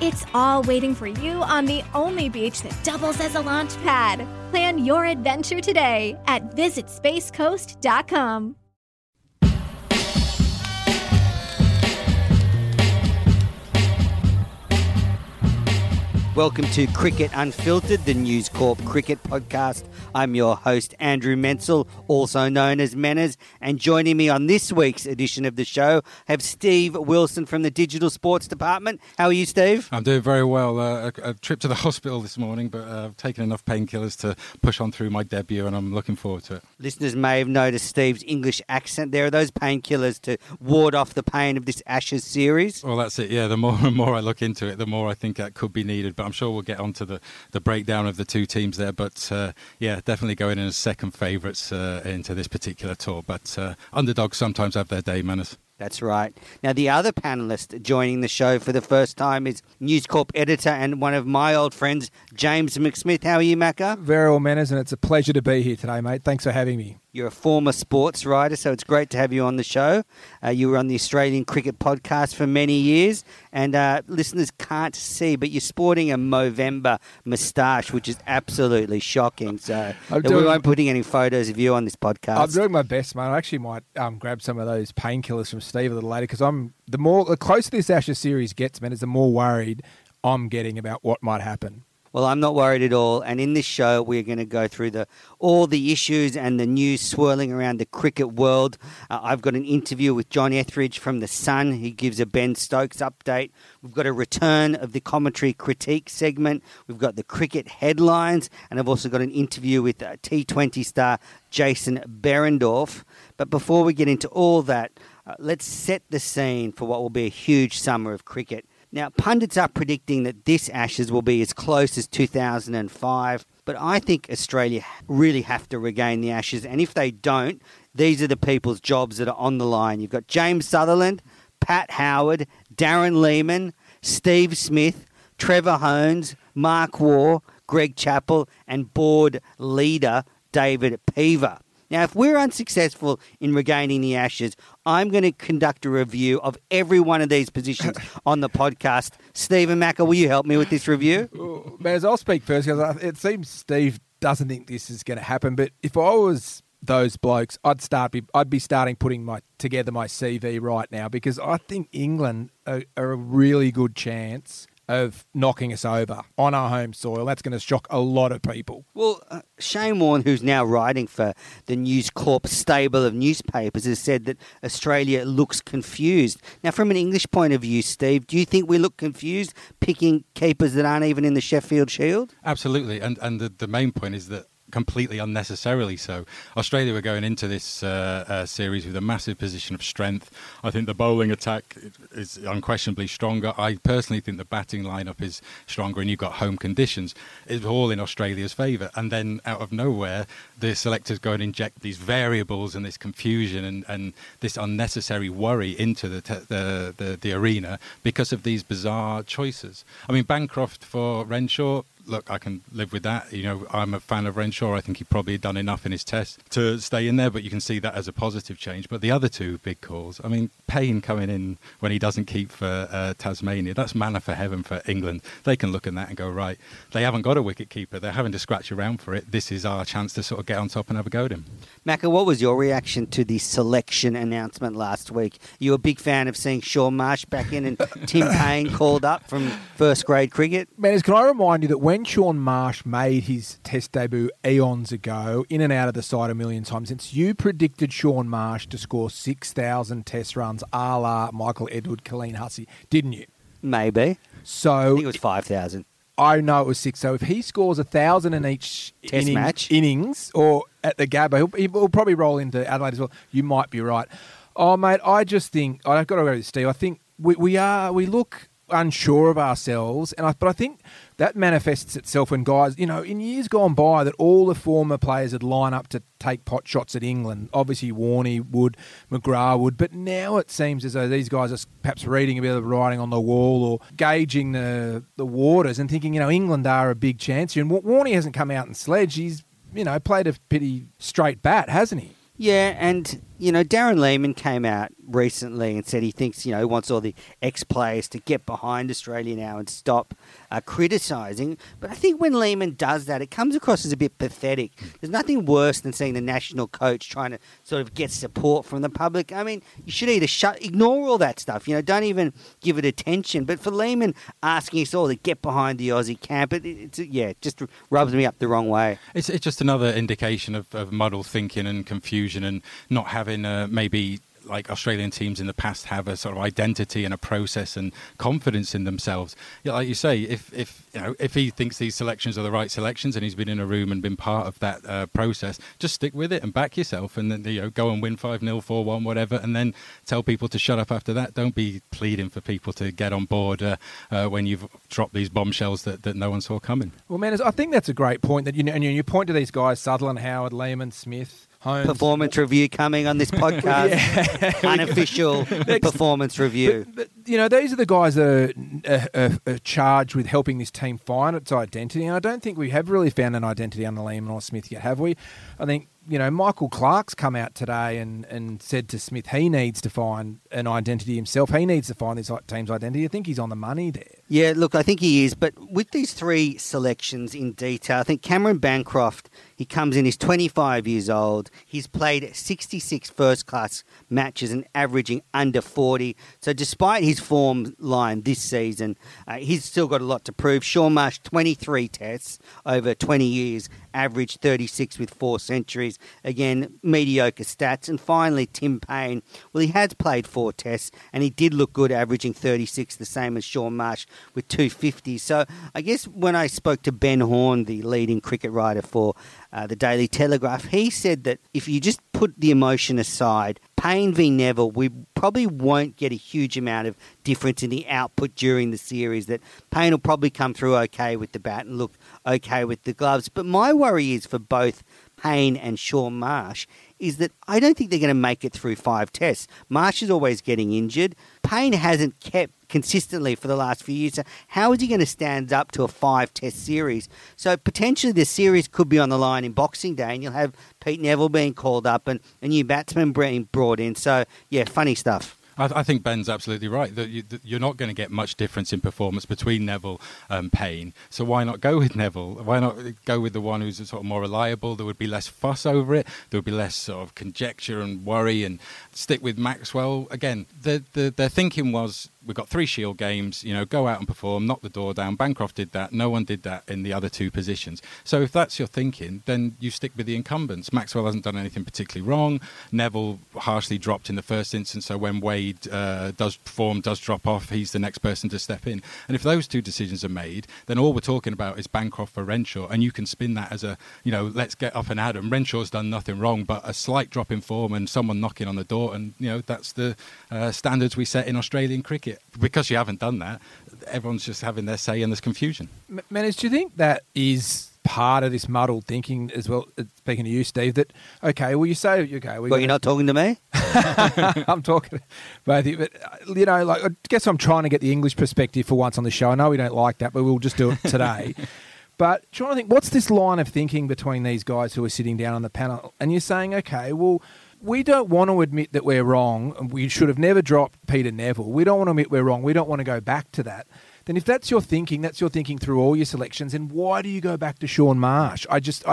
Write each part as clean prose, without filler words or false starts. It's all waiting for you on the only beach that doubles as a launch pad. Plan your adventure today at visitspacecoast.com. Welcome to Cricket Unfiltered, the News Corp cricket podcast. I'm your host, Andrew Menzel, also known as Menners, and joining me on this week's edition of the show have Steve Wilson from the Digital Sports Department. How are you, Steve? I'm doing very well. A trip to the hospital this morning, but I've taken enough painkillers to push on through my debut, and I'm looking forward to it. Listeners may have noticed Steve's English accent. There are those painkillers to ward off the pain of this Ashes series. Well, that's it, yeah. The more and more I look into it, the more I think that could be needed, but I'm sure we'll get on to the breakdown of the two teams there, but yeah, definitely going in as second favourites into this particular tour, but underdogs sometimes have their day, Manners. That's right. Now, the other panellist joining the show for the first time is News Corp editor and one of my old friends, James McSmith. How are you, Macca? Very well, Manners, and it's a pleasure to be here today, mate. Thanks for having me. You're a former sports writer, so it's great to have you on the show. You were on the Australian Cricket Podcast for many years, and listeners can't see, but you're sporting a Movember moustache, which is absolutely shocking. So we won't be putting any photos of you on this podcast. I'm doing my best, man. I actually might grab some of those painkillers from Steve a little later, because the closer this Ashes series gets, man, is the more worried I'm getting about what might happen. Well, I'm not worried at all, and in this show we're going to go through all the issues and the news swirling around the cricket world. I've got an interview with John Etheridge from The Sun. He gives a Ben Stokes update. We've got a return of the commentary critique segment. We've got the cricket headlines, and I've also got an interview with T20 star Jason Behrendorff. But before we get into all that, let's set the scene for what will be a huge summer of cricket. Now, pundits are predicting that this Ashes will be as close as 2005, but I think Australia really have to regain the Ashes, and if they don't, these are the people's jobs that are on the line. You've got James Sutherland, Pat Howard, Darren Lehmann, Steve Smith, Trevor Hohns, Mark Waugh, Greg Chappell, and board leader David Peaver. Now, if we're unsuccessful in regaining the Ashes, I'm going to conduct a review of every one of these positions on the podcast. Steve and Macca, will you help me with this review? Well, Maz, I'll speak first, because it seems Steve doesn't think this is going to happen. But if I was those blokes, I'd be starting putting together my CV right now, because I think England are a really good chance of knocking us over on our home soil. That's going to shock a lot of people. Well, Shane Warne, who's now writing for the News Corp stable of newspapers, has said that Australia looks confused. Now, from an English point of view, Steve, do you think we look confused picking keepers that aren't even in the Sheffield Shield? Absolutely, and the main point is that completely unnecessarily so. Australia were going into this series with a massive position of strength. I think the bowling attack is unquestionably stronger. I personally think the batting lineup is stronger, and you've got home conditions. It's all in Australia's favour. And then out of nowhere, the selectors go and inject these variables and this confusion and this unnecessary worry into the arena because of these bizarre choices. I mean, Bancroft for Renshaw, look, I can live with that. You know, I'm a fan of Renshaw. I think he probably had done enough in his test to stay in there, but you can see that as a positive change. But the other two big calls, I mean, Paine coming in when he doesn't keep for Tasmania, that's manna for heaven for England. They can look at that and go, right, they haven't got a wicketkeeper. They're having to scratch around for it. This is our chance to sort of get on top and have a go at him. Macca, what was your reaction to the selection announcement last week? You a big fan of seeing Shaun Marsh back in and Tim Paine called up from first grade cricket? Manners, can I remind you that when Shaun Marsh made his test debut eons ago, in and out of the side a million times since, you predicted Shaun Marsh to score 6,000 test runs a la Michael Edward, Colleen Hussey, didn't you? Maybe. So I think it was 5,000. I know it was 6. So if he scores 1,000 in each test match, innings, or at the Gabba, he'll probably roll into Adelaide as well. You might be right. Oh, mate, I just think, I've got to go with Steve, I think we look unsure of ourselves. And I think that manifests itself when guys, you know, in years gone by, that all the former players would line up to take pot shots at England. Obviously, Warnie would, McGrath would. But now it seems as though these guys are perhaps reading a bit of the writing on the wall or gauging the waters and thinking, you know, England are a big chance here. And Warnie hasn't come out and sledged. He's, you know, played a pretty straight bat, hasn't he? Yeah, and, you know, Darren Lehmann came out recently and said he thinks, you know, he wants all the ex-players to get behind Australia now and stop criticising. But I think when Lehmann does that, it comes across as a bit pathetic. There's nothing worse than seeing the national coach trying to sort of get support from the public. I mean, you should either ignore all that stuff, you know, don't even give it attention. But for Lehmann asking us all to get behind the Aussie camp, it just rubs me up the wrong way. It's just another indication of muddled thinking and confusion and not having maybe like Australian teams in the past have a sort of identity and a process and confidence in themselves. Yeah, like you say, if he thinks these selections are the right selections and he's been in a room and been part of that process, just stick with it and back yourself and then, you know, go and win 5-0, 4-1, whatever, and then tell people to shut up after that. Don't be pleading for people to get on board when you've dropped these bombshells that no one saw coming. Well, man, I think that's a great point that, you know, and you point to these guys, Sutherland, Howard, Lehmann, Smith, Holmes. Performance review coming on this podcast. Yeah. Unofficial performance review. But, you know, these are the guys that are charged with helping this team find its identity. And I don't think we have really found an identity under Lehmann or Smith yet, have we? I think, you know, Michael Clarke's come out today and said to Smith he needs to find an identity himself. He needs to find this team's identity. I think he's on the money there. Yeah, look, I think he is. But with these three selections in detail, I think Cameron Bancroft, he comes in, he's 25 years old. He's played 66 first-class matches and averaging under 40. So despite his form line this season, he's still got a lot to prove. Shaun Marsh, 23 tests over 20 years, averaged 36 with 4 centuries. Again, mediocre stats. And finally, Tim Paine. Well, he has played 4 tests, and he did look good, averaging 36, the same as Shaun Marsh with 250. So I guess when I spoke to Ben Horne, the leading cricket writer for the Daily Telegraph, he said that if you just put the emotion aside, Payne v Neville, we probably won't get a huge amount of difference in the output during the series, that Payne will probably come through okay with the bat and look okay with the gloves. But my worry is for both Payne and Shaun Marsh is that I don't think they're going to make it through 5 tests. Marsh is always getting injured. Payne hasn't kept consistently for the last few years. So how is he going to stand up to a 5-test series? So potentially this series could be on the line in Boxing Day, and you'll have Pete Neville being called up and a new batsman being brought in. So, yeah, funny stuff. I think Ben's absolutely right that you're not going to get much difference in performance between Neville and Payne. So why not go with Neville? Why not go with the one who's sort of more reliable? There would be less fuss over it. There would be less sort of conjecture and worry, and stick with Maxwell. Again, their thinking was, we've got 3 Shield games, you know, go out and perform, knock the door down. Bancroft did that. No one did that in the other 2 positions. So if that's your thinking, then you stick with the incumbents. Maxwell hasn't done anything particularly wrong. Neville harshly dropped in the first instance, so when Wade does drop off, he's the next person to step in. And if those 2 decisions are made, then all we're talking about is Bancroft for Renshaw, and you can spin that as a, you know, let's get up and at him. Renshaw's done nothing wrong, but a slight drop in form and someone knocking on the door, and, you know, that's the standards we set in Australian cricket. Because you haven't done that, everyone's just having their say and there's confusion. Manage, do you think that is part of this muddled thinking as well? Speaking to you, Steve, that, okay, well, you say, okay. Well, you're not talking to me? I'm talking to both of you. But, you know, like, I guess I'm trying to get the English perspective for once on the show. I know we don't like that, but we'll just do it today. But trying to think, what's this line of thinking between these guys who are sitting down on the panel? And you're saying, okay, well, we don't want to admit that we're wrong. We should have never dropped Peter Neville. We don't want to admit we're wrong. We don't want to go back to that. Then if that's your thinking through all your selections, then why do you go back to Shaun Marsh? I just,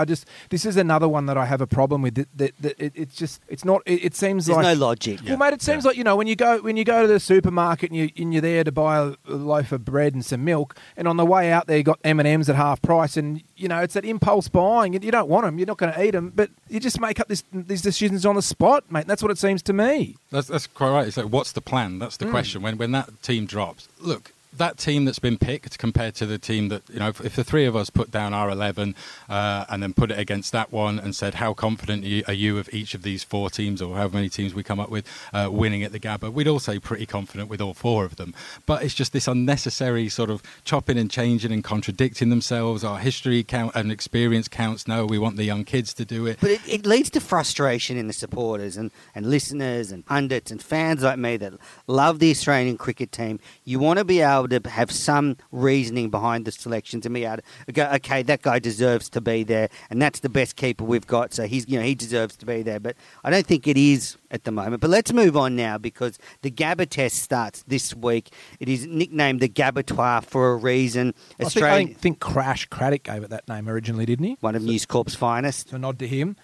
this is another one that I have a problem with. It seems like there's no logic. Well, mate, it seems like, you know, when you go to the supermarket and you're there to buy a loaf of bread and some milk, and on the way out there you got M&Ms at half price, and, you know, it's that impulse buying. You don't want them. You're not going to eat them, but you just make up these decisions on the spot, mate. That's what it seems to me. That's quite right. It's like, what's the plan? That's the question. When that team drops, look, that team that's been picked compared to the team that, you know, if the three of us put down our 11 and then put it against that one and said, how confident are you of each of these four teams, or however many teams we come up with, winning at the Gabba, we'd all say pretty confident with all four of them. But it's just this unnecessary sort of chopping and changing and contradicting themselves. Our history count and experience counts. No, we want the young kids to do it. But it leads to frustration in the supporters and listeners and pundits and fans like me that love the Australian cricket team. You want to be able to have some reasoning behind the selections and be able to go, okay, that guy deserves to be there, and that's the best keeper we've got, so he's, you know, he deserves to be there. But I don't think it is at the moment. But let's move on now, because the Gabba test starts this week. It is nicknamed the Gabatoir for a reason. I think Crash Craddock gave it that name originally, didn't he? One of News Corp's finest. So nod to him.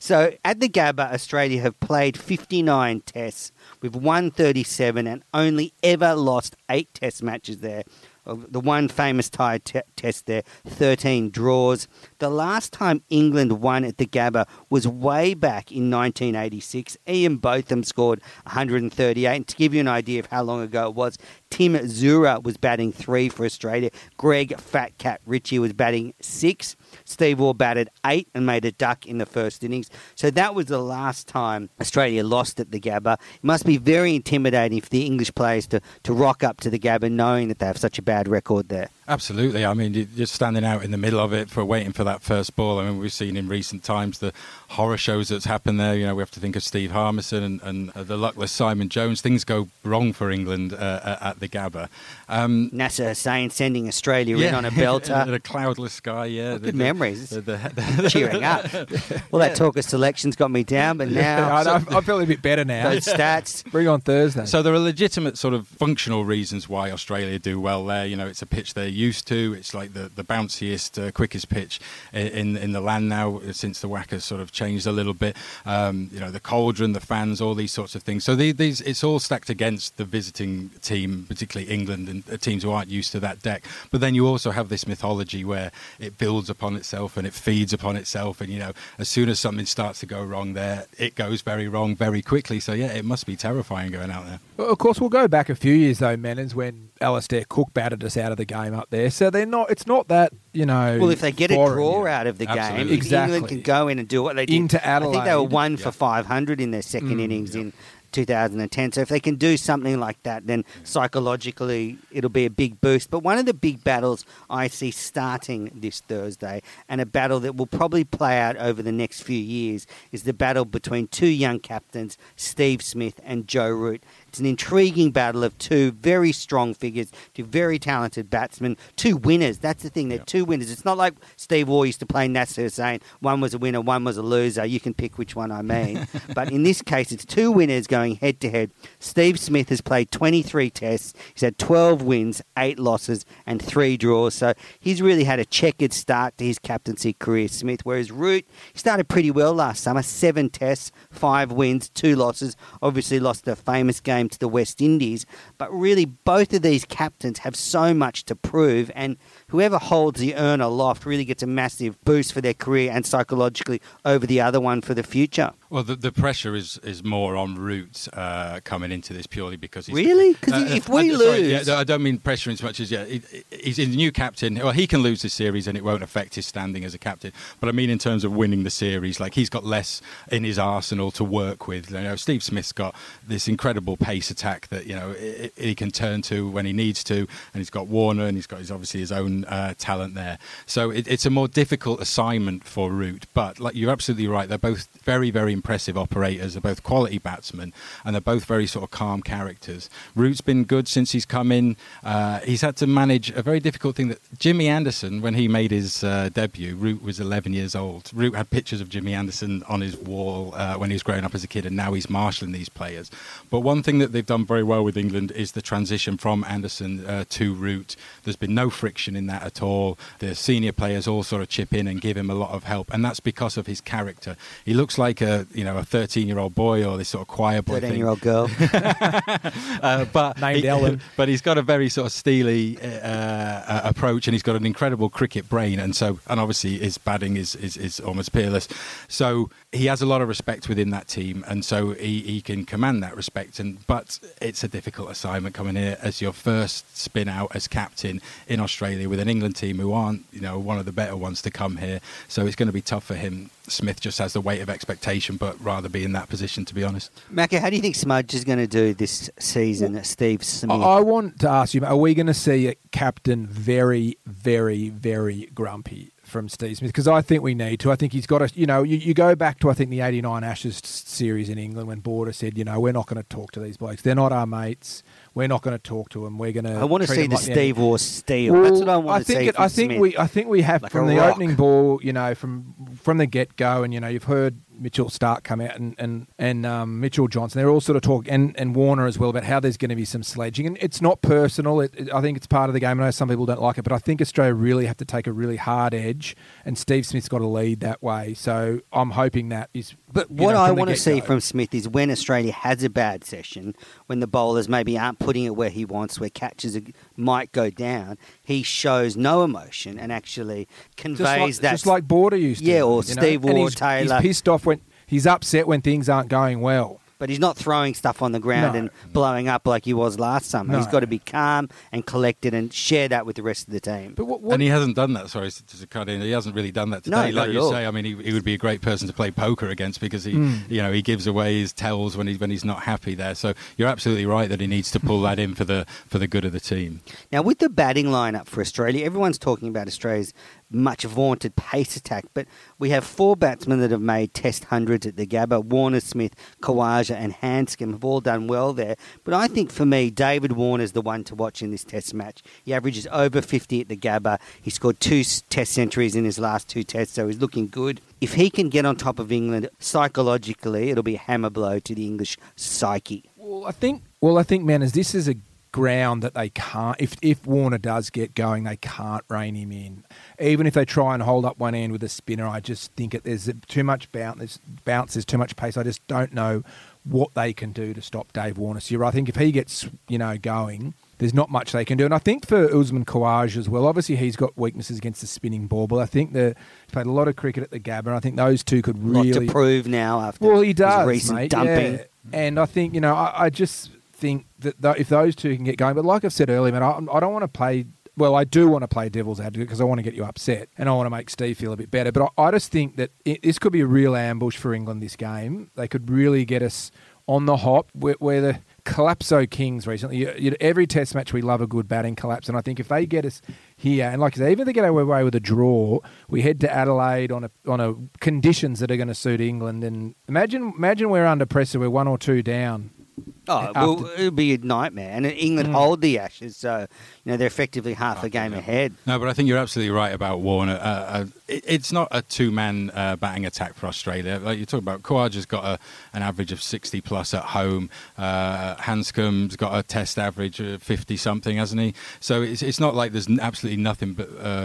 So at the Gabba, Australia have played 59 tests. We've won 37 and only ever lost 8 test matches there. The one famous tie test there, 13 draws. The last time England won at the Gabba was way back in 1986. Ian Botham scored 138. And to give you an idea of how long ago it was, Tim Zura was batting 3 for Australia. Greg Fat Cat Ritchie was batting 6. Steve Waugh batted 8 and made a duck in the first innings. So that was the last time Australia lost at the Gabba. It must be very intimidating for the English players to rock up to the Gabba knowing that they have such a bad record there. Absolutely. I mean, just standing out in the middle of it for waiting for that first ball. I mean, we've seen in recent times the horror shows that's happened there. You know, we have to think of Steve Harmison and the luckless Simon Jones. Things go wrong for England at the Gabba. Nasser Hussain sending Australia in on a belter. A cloudless sky, yeah. Well, good memories. Cheering up. Well, that talk of selections got me down, but now... I'm feeling a bit better now. Those stats. Bring on Thursday. So there are legitimate sort of functional reasons why Australia do well there. You know, it's a pitch they used to. It's like the bounciest, quickest pitch in the land now, since the WACA's sort of changed a little bit. You know, the cauldron, the fans, all these sorts of things. So these it's all stacked against the visiting team, particularly England, and teams who aren't used to that deck. But then you also have this mythology where it builds upon itself and it feeds upon itself. And, you know, as soon as something starts to go wrong there, it goes very wrong very quickly. So, yeah, it must be terrifying going out there. Well, of course, we'll go back a few years, though, Menons, when Alistair Cook batted us out of the game up there. So they're not. It's not that, you know. Well, if they get boring, a draw out of the game, exactly. England can go in and do what they did. Into Adelaide, I think they were 1 for 500 in their second innings in 2010. So if they can do something like that, then psychologically it'll be a big boost. But one of the big battles I see starting this Thursday, and a battle that will probably play out over the next few years, is the battle between two young captains, Steve Smith and Joe Root. It's an intriguing battle of two very strong figures, two very talented batsmen, two winners. That's the thing, they're two winners. It's not like Steve Waugh used to play Nasser Hussain. One was a winner, one was a loser. You can pick which one I mean. But in this case, it's two winners going head-to-head. Steve Smith has played 23 tests. He's had 12 wins, 8 losses and 3 draws. So he's really had a checkered start to his captaincy career, Smith, whereas Root, he started pretty well last summer. 7 tests, 5 wins, 2 losses. Obviously lost the famous game to the West Indies, but really both of these captains have so much to prove, and whoever holds the urn aloft really gets a massive boost for their career and psychologically over the other one for the future. Well, the pressure is more on Root coming into this purely because he's... Really? Because if we lose... Sorry, I don't mean pressure as much as... he's a new captain. Well, he can lose the series and it won't affect his standing as a captain. But I mean in terms of winning the series, like he's got less in his arsenal to work with. You know, Steve Smith's got this incredible pace attack that, you know, he can turn to when he needs to. And he's got Warner and he's got obviously his own talent there. So it's a more difficult assignment for Root. But like you're absolutely right. They're both very, very impressive operators. They're both quality batsmen and they're both very sort of calm characters. Root's been good since he's come in. He's had to manage a very difficult thing that Jimmy Anderson, when he made his debut, Root was 11 years old. Root had pictures of Jimmy Anderson on his wall when he was growing up as a kid, and now he's marshalling these players. But one thing that they've done very well with England is the transition from Anderson to Root. There's been no friction in that at all. The senior players all sort of chip in and give him a lot of help, and that's because of his character. He looks like a you know, a 13-year-old boy or this sort of choir boy 13-year-old girl. But named Ellen. But he's got a very sort of steely approach, and he's got an incredible cricket brain, and so, and obviously his batting is almost peerless. So he has a lot of respect within that team, and so he can command that respect. And but it's a difficult assignment coming here as your first spin out as captain in Australia with an England team who aren't, you know, one of the better ones to come here. So it's going to be tough for him. Smith just has the weight of expectation, but rather be in that position, to be honest. Macca, how do you think Smudge is going to do this season, Steve Smith? I want to ask you, are we going to see a captain very, very, very grumpy from Steve Smith? Because I think we need to. I think he's got to, you know, you go back to, I think, the 89 Ashes series in England when Border said, you know, we're not going to talk to these blokes. They're not our mates. We're not going to talk to him. We're going to. I want to see the Steve Waugh steal. Well, that's what I want to see. I think we have like from the opening ball, you know, from the get go, and you know, you've heard Mitchell Starc come out and Mitchell Johnson. They're all sort of talking, and Warner as well, about how there's going to be some sledging, and it's not personal. I think it's part of the game. I know some people don't like it, but I think Australia really have to take a really hard edge, and Steve Smith's got to lead that way. So I'm hoping that is. But what I want to see from Smith is when Australia has a bad session, when the bowlers maybe aren't putting it where he wants, where catches might go down, he shows no emotion and actually conveys that. Just like Border used to. Yeah, or Steve Waugh, Taylor. He's pissed off he's upset when things aren't going well. But he's not throwing stuff on the ground and blowing up like he was last summer. No. He's got to be calm and collected and share that with the rest of the team. But and he hasn't done that. Sorry, to cut in. He hasn't really done that today. No, like you say, I mean, he would be a great person to play poker against because he gives away his tells when he's not happy there. So you're absolutely right that he needs to pull that in for the good of the team. Now with the batting lineup for Australia, everyone's talking about Australia's much vaunted pace attack, but we have four batsmen that have made test hundreds at the Gabba. Warner, Smith, Khawaja and Hanscom have all done well there, but I think for me David Warner is the one to watch in this test match. He averages over 50 at the Gabba. He scored 2 test centuries in his last 2 tests, so he's looking good. If he can get on top of England psychologically, it'll be a hammer blow to the English psyche. Well I think Manners, this is a ground that they can't, if Warner does get going, they can't rein him in. Even if they try and hold up one end with a spinner, I just think there's too much bounce, there's too much pace. I just don't know what they can do to stop Dave Warner. So I think if he gets, you know, going, there's not much they can do. And I think for Usman Khawaja as well, obviously he's got weaknesses against the spinning ball, but I think he's played a lot of cricket at the Gabba, and I think those two could really... Lot to prove now after his recent dumping. Yeah. And I think, you know, I just... think that if those two can get going, but like I've said earlier, man, I don't want to play. Well, I do want to play devil's advocate because I want to get you upset and I want to make Steve feel a bit better. But I just think that this could be a real ambush for England. This game, they could really get us on the hop. Where the Collapso Kings recently, every test match we love a good batting collapse, and I think if they get us here, and like I say, even if they get away with a draw, we head to Adelaide on a conditions that are going to suit England. And imagine we're under pressure, we're 1 or 2 down. Oh, well, it'll be a nightmare. And England hold the Ashes, so you know they're effectively half a game ahead. No, but I think you're absolutely right about Warner. It's not a two-man batting attack for Australia. Like you're talking about, Khawaja's got an average of 60-plus at home. Hanscom's got a test average of 50-something, hasn't he? So it's not like there's absolutely nothing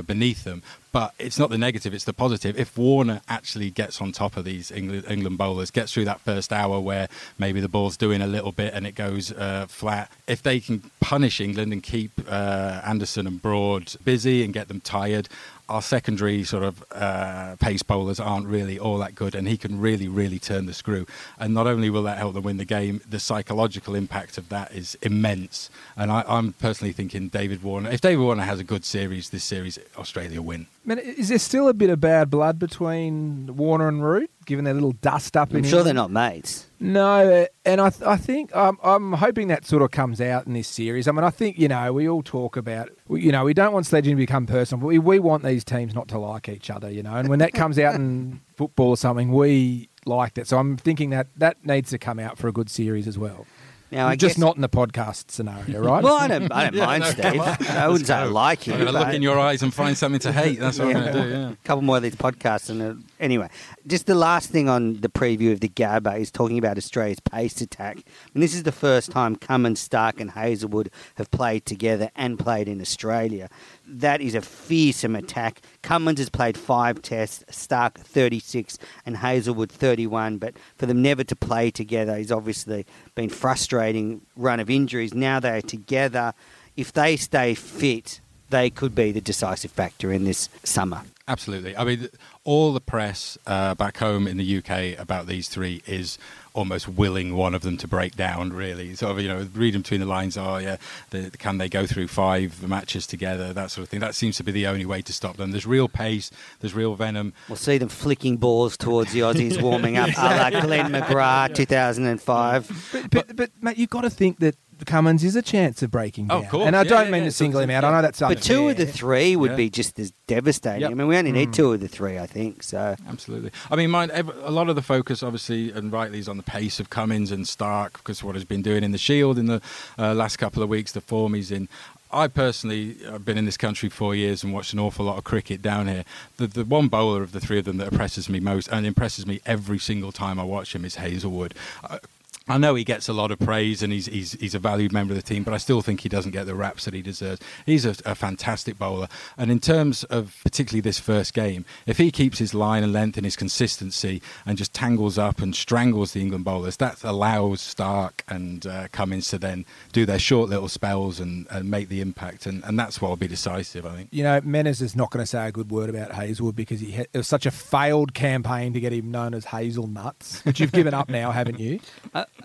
beneath them. But it's not the negative, it's the positive. If Warner actually gets on top of these England bowlers, gets through that first hour where maybe the ball's doing a little bit and it goes flat, if they can punish England and keep Anderson and Broad busy and get them tired, our secondary sort of pace bowlers aren't really all that good, and he can really, really turn the screw. And not only will that help them win the game, the psychological impact of that is immense. And I'm personally thinking David Warner. If David Warner has a good series, this series, Australia win. Man, is there still a bit of bad blood between Warner and Root, given their little dust-up? I'm sure they're not mates. No, and I think I'm hoping that sort of comes out in this series. I mean, I think, you know, we all talk about, you know, we don't want sledging to become personal, but we want these teams not to like each other, you know. And when that comes out in football or something, we like that. So I'm thinking that needs to come out for a good series as well. Now, just not in the podcast scenario, right? Well, I don't mind, Steve. I wouldn't say I like you. I'm going to look in your eyes and find something to hate. That's what I'm going to do, yeah. A couple more of these podcasts. Anyway, just the last thing on the preview of the Gabba is talking about Australia's pace attack. And this is the first time Cummins, Starc and Hazlewood have played together and played in Australia. That is a fearsome attack. Cummins has played 5 tests, Starc 36 and Hazlewood 31. But for them never to play together has obviously been frustrating run of injuries. Now they are together. If they stay fit, they could be the decisive factor in this summer. Absolutely. I mean, all the press back home in the UK about these three is almost willing one of them to break down, really. Sort of, you know, reading between the lines, can they go through 5 matches together, that sort of thing. That seems to be the only way to stop them. There's real pace, there's real venom. We'll see them flicking balls towards the Aussies warming up, a la Glenn McGrath, 2005. But Matt, you've got to think that Cummins is a chance of breaking down. Of course. And I don't mean to single him out. I know that's unfair. But 2 of the 3 would be just as devastating. Yep. I mean, we only need 2 of the 3, I think. So absolutely. I mean, a lot of the focus, obviously, and rightly, is on the pace of Cummins and Starc because of what he's been doing in the Shield in the last couple of weeks, the form he's in. I personally have been in this country 4 years and watched an awful lot of cricket down here. The one bowler of the 3 of them that impresses me most and impresses me every single time I watch him is Hazlewood. I know he gets a lot of praise and he's a valued member of the team, but I still think he doesn't get the raps that he deserves. He's a fantastic bowler. And in terms of particularly this first game, if he keeps his line and length and his consistency and just tangles up and strangles the England bowlers, that allows Starc and Cummins to then do their short little spells and make the impact. And that's what will be decisive, I think. You know, Menes is not going to say a good word about Hazlewood because it was such a failed campaign to get him known as Hazelnuts, which you've given up now, haven't you?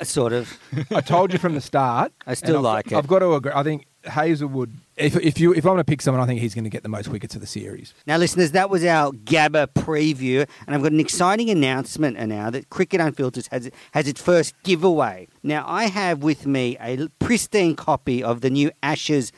Sort of. I told you from the start. I still like it. I've got to agree. I think Hazlewood, if I'm going to pick someone, I think he's going to get the most wickets of the series. Now, listeners, that was our Gabba preview. And I've got an exciting announcement now that Cricket Unfiltered has its first giveaway. Now, I have with me a pristine copy of the new Ashes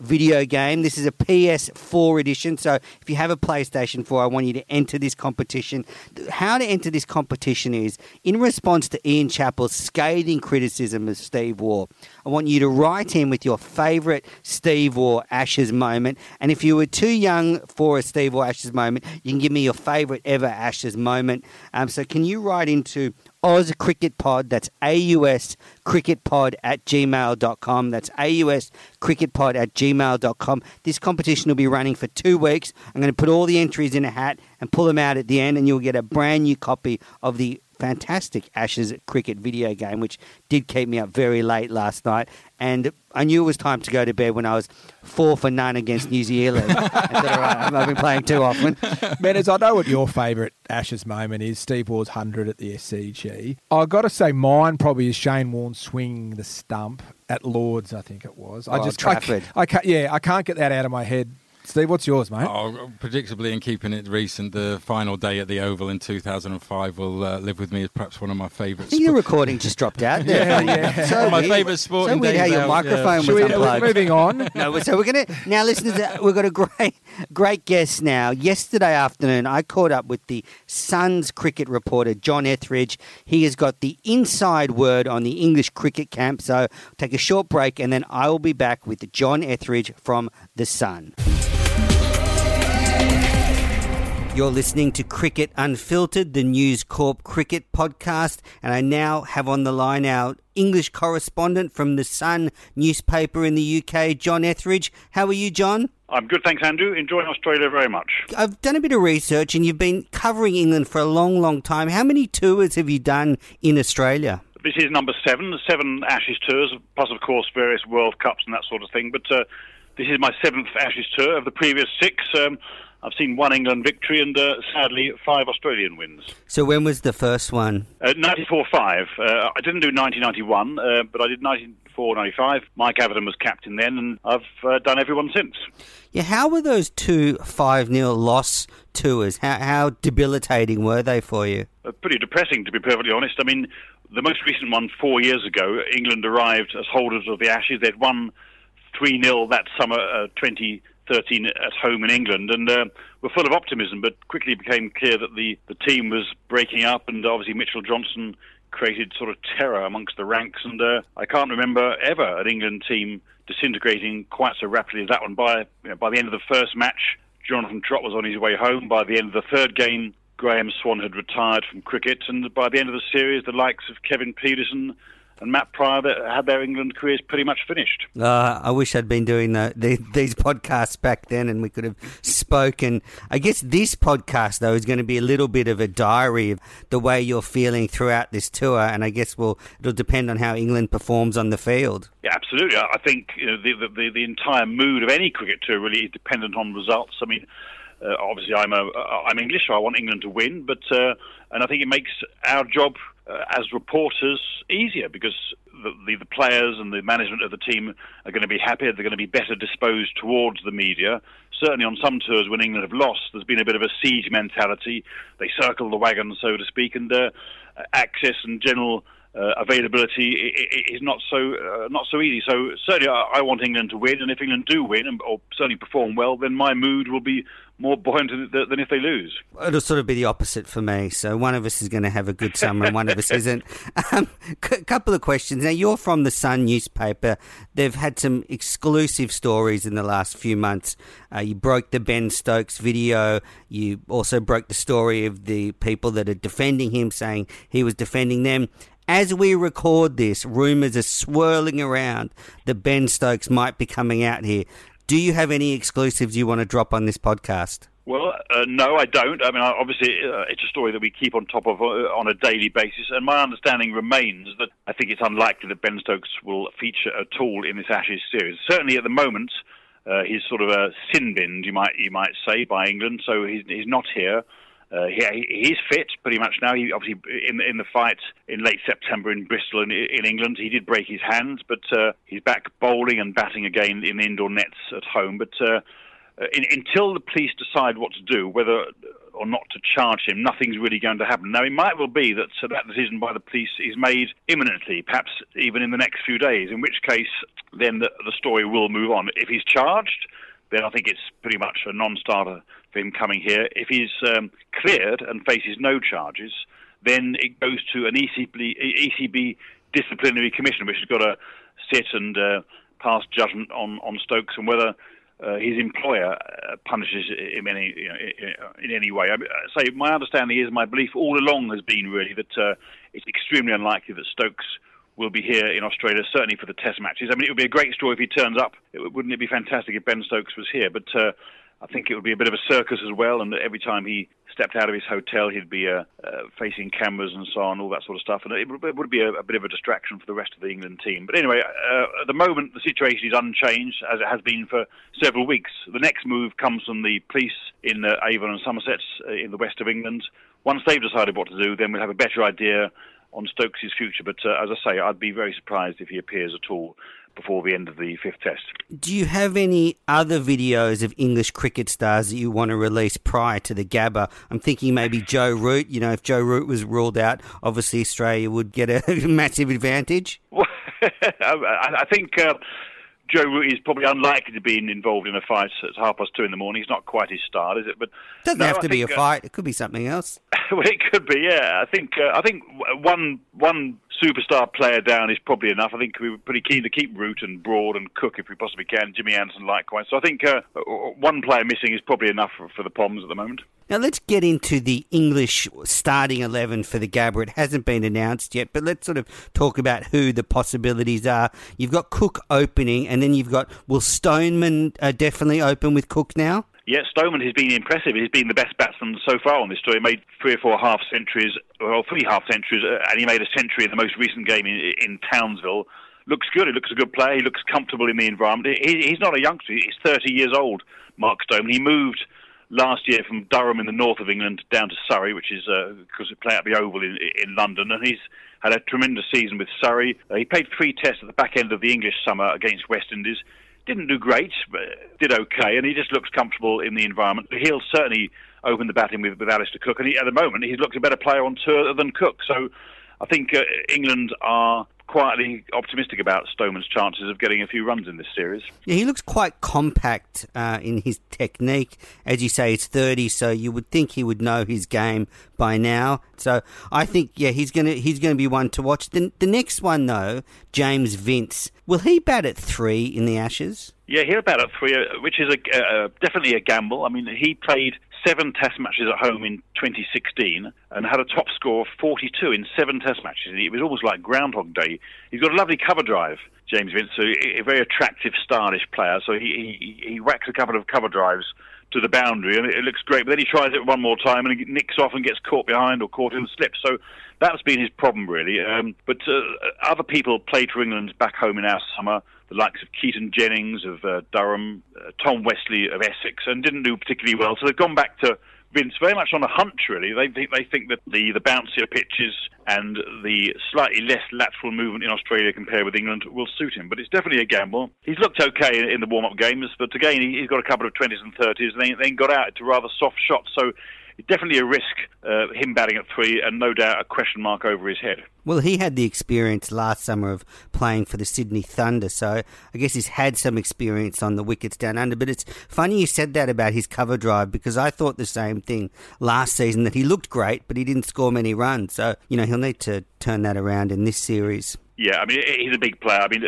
video game. This is a PS4 edition, so if you have a PlayStation 4, I want you to enter this competition. How to enter this competition is, in response to Ian Chappell's scathing criticism of Steve Waugh, I want you to write in with your favourite Steve Waugh Ashes moment, and if you were too young for a Steve Waugh Ashes moment, you can give me your favourite ever Ashes moment. So can you write into Oz Cricket Pod, that's AUS Cricket Pod @gmail.com. That's AUS Cricket Pod @gmail.com. This competition will be running for 2 weeks. I'm going to put all the entries in a hat and pull them out at the end, and you'll get a brand new copy of the fantastic Ashes cricket video game, which did keep me up very late last night. And I knew it was time to go to bed when I was 4 for 9 against New Zealand. I said, all right, I've been playing too often. Menes, I know what your favourite Ashes moment is, Steve Waugh's 100 at the SCG. I've got to say mine probably is Shane Warne swinging the stump at Lords, I think it was. I can't get that out of my head. Steve, what's yours, mate? Oh, predictably, and keeping it recent, the final day at the Oval in 2005 will live with me as perhaps one of my favourite sports. Your recording just dropped out. Yeah. So my favourite sporting day. So weird how your microphone was unplugged. Moving on. So we're going to... Now, listeners, we've got a great guest now. Yesterday afternoon, I caught up with the Sun's cricket reporter, John Etheridge. He has got the inside word on the English cricket camp. So take a short break, and then I will be back with John Etheridge from The Sun. You're listening to Cricket Unfiltered, the News Corp cricket podcast, and I now have on the line our English correspondent from The Sun newspaper in the UK, John Etheridge. How are you, John? I'm good, thanks, Andrew. Enjoying Australia very much. I've done a bit of research and you've been covering England for a long, long time. How many tours have you done in Australia? This is number 7 Ashes tours, plus, of course, various World Cups and that sort of thing, but this is my 7th Ashes tour. Of the previous 6... I've seen one England victory and, sadly, 5 Australian wins. So when was the first one? 94-5. I didn't do 1991, but I did 94-95. Mike Atherton was captain then, and I've done every one since. Yeah, how were those two 5-0 loss tours? How debilitating were they for you? Pretty depressing, to be perfectly honest. I mean, the most recent one 4 years ago, England arrived as holders of the Ashes. They'd won 3-0 that summer, 2013 at home in England, and were full of optimism, but quickly became clear that the team was breaking up, and obviously Mitchell Johnson created sort of terror amongst the ranks, and I can't remember ever an England team disintegrating quite so rapidly as that one. By the end of the first match, Jonathan Trott was on his way home. By the end of the third game, Graham Swann had retired from cricket, and by the end of the series, the likes of Kevin Peterson and Matt Pryor that had their England careers pretty much finished. I wish I'd been doing these podcasts back then and we could have spoken. I guess this podcast, though, is going to be a little bit of a diary of the way you're feeling throughout this tour, and I guess it'll depend on how England performs on the field. Yeah, absolutely. I think the entire mood of any cricket tour really is dependent on results. I mean, obviously I'm English, so I want England to win, but I think it makes our job as reporters easier because the players and the management of the team are going to be happier. They're going to be better disposed towards the media. Certainly on some tours when England have lost, there's been a bit of a siege mentality. They circle the wagon, so to speak, and access and general availability is not so easy. So certainly I want England to win, and if England do win or certainly perform well, then my mood will be more buoyant than if they lose. It'll sort of be the opposite for me. So one of us is going to have a good summer and one of us isn't. Couple of questions. Now, you're from the Sun newspaper. They've had some exclusive stories in the last few months. You broke the Ben Stokes video. You also broke the story of the people that are defending him, saying he was defending them. As we record this, rumours are swirling around that Ben Stokes might be coming out here. Do you have any exclusives you want to drop on this podcast? Well, no, I don't. I mean, obviously, it's a story that we keep on top of on a daily basis, and my understanding remains that I think it's unlikely that Ben Stokes will feature at all in this Ashes series. Certainly at the moment, he's sort of sin-binned, you might say, by England, so he's not here. He's fit pretty much now. He obviously in the fight in late September in Bristol in England, he did break his hands, but he's back bowling and batting again in indoor nets at home. But until the police decide what to do, whether or not to charge him, nothing's really going to happen. Now, it might well be that that decision by the police is made imminently, perhaps even in the next few days, in which case then the story will move on. If he's charged, then I think it's pretty much a non-starter for him coming here. If he's cleared and faces no charges, then it goes to an ECB disciplinary commission, which has got to sit and pass judgment on Stokes and whether his employer punishes him in any way. I say my understanding is, my belief all along has been really that it's extremely unlikely that Stokes will be here in Australia, certainly for the Test matches. I mean, it would be a great story if he turns up. Wouldn't it be fantastic if Ben Stokes was here? But I think it would be a bit of a circus as well, and every time he stepped out of his hotel, he'd be facing cameras and so on, all that sort of stuff. And it would be a bit of a distraction for the rest of the England team. But anyway, at the moment, the situation is unchanged, as it has been for several weeks. The next move comes from the police in Avon and Somerset in the west of England. Once they've decided what to do, then we'll have a better idea on Stokes' future, but as I say, I'd be very surprised if he appears at all before the end of the fifth Test. Do you have any other videos of English cricket stars that you want to release prior to the Gabba? I'm thinking maybe Joe Root. You know, if Joe Root was ruled out, obviously Australia would get a massive advantage. Well, I think Joe Root is probably unlikely to be involved in a fight at 2:30 in the morning. It's not quite his style, is it? But doesn't have to be a fight. It could be something else. Well, it could be, yeah. I think one superstar player down is probably enough. I think we were pretty keen to keep Root and Broad and Cook if we possibly can. Jimmy Anderson likewise. So I think one player missing is probably enough for the Poms at the moment. Now, let's get into the English starting 11 for the Gabba. It hasn't been announced yet, but let's sort of talk about who the possibilities are. You've got Cook opening, and then you've got, will Stoneman definitely open with Cook now? Yeah, Stoneman has been impressive. He's been the best batsman so far on this tour. He made three half-centuries, and he made a century in the most recent game in Townsville. Looks good. He looks a good player. He looks comfortable in the environment. He's not a youngster. He's 30 years old, Mark Stoneman. He moved last year from Durham in the north of England down to Surrey, which is because he played at the Oval in London, and he's had a tremendous season with Surrey. He played 3 tests at the back end of the English summer against West Indies. Didn't do great, but did okay, and he just looks comfortable in the environment. He'll certainly open the batting with Alistair Cook, and at the moment, he looks a better player on tour than Cook. So I think England are quietly optimistic about Stoneman's chances of getting a few runs in this series. Yeah, he looks quite compact in his technique. As you say, he's 30, so you would think he would know his game by now. So I think, yeah, he's going to be one to watch. The next one, though, James Vince, will he bat at 3 in the Ashes? Yeah, he'll bat at 3, which is definitely a gamble. I mean, he played 7 test matches at home in 2016 and had a top score of 42 in 7 test matches. It was almost like Groundhog Day. He's got a lovely cover drive, James Vince, so a very attractive, stylish player. So he whacks a couple of cover drives to the boundary and it looks great, but then he tries it one more time and he nicks off and gets caught behind or caught in the slip. So that's been his problem, really. But other people played for England back home in our summer, the likes of Keaton Jennings of Durham, Tom Westley of Essex, and didn't do particularly well. So they've gone back to Vince very much on a hunch, really. They think that the bouncier pitches and the slightly less lateral movement in Australia compared with England will suit him. But it's definitely a gamble. He's looked okay in the warm-up games, but again, he's got a couple of 20s and 30s, and then got out to rather soft shots. So it's definitely a risk, him batting at 3, and no doubt a question mark over his head. Well, he had the experience last summer of playing for the Sydney Thunder, so I guess he's had some experience on the wickets down under. But it's funny you said that about his cover drive, because I thought the same thing last season, that he looked great, but he didn't score many runs. So, you know, he'll need to turn that around in this series. Yeah, I mean, he's a big player. I mean,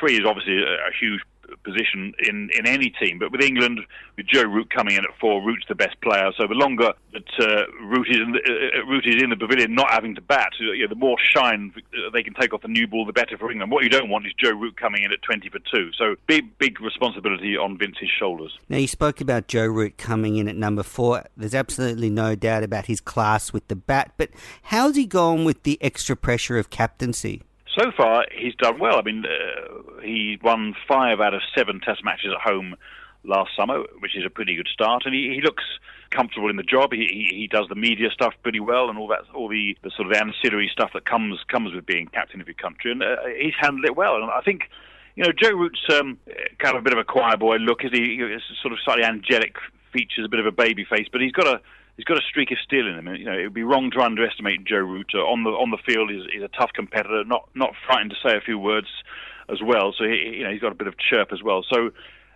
3 is obviously a huge position in any team, but with England, with Joe Root coming in at 4, Root's the best player. So the longer that Root is in the pavilion, not having to bat, the more shine they can take off the new ball, the better for England. What you don't want is Joe Root coming in at 20 for 2. So big responsibility on Vince's shoulders. Now, you spoke about Joe Root coming in at number 4. There's absolutely no doubt about his class with the bat, but how's he gone with the extra pressure of captaincy? So far, he's done well. I mean, he won 5 out of 7 test matches at home last summer, which is a pretty good start. And he looks comfortable in the job. He does the media stuff pretty well and all that, all the sort of ancillary stuff that comes with being captain of your country. And he's handled it well. And I think, you know, Joe Root's kind of a bit of a choir boy look. He's sort of slightly angelic features, a bit of a baby face, but he's got a streak of steel in him. You know, it would be wrong to underestimate Joe Root. On the field, he's a tough competitor, not frightened to say a few words as well. So he's got a bit of chirp as well. So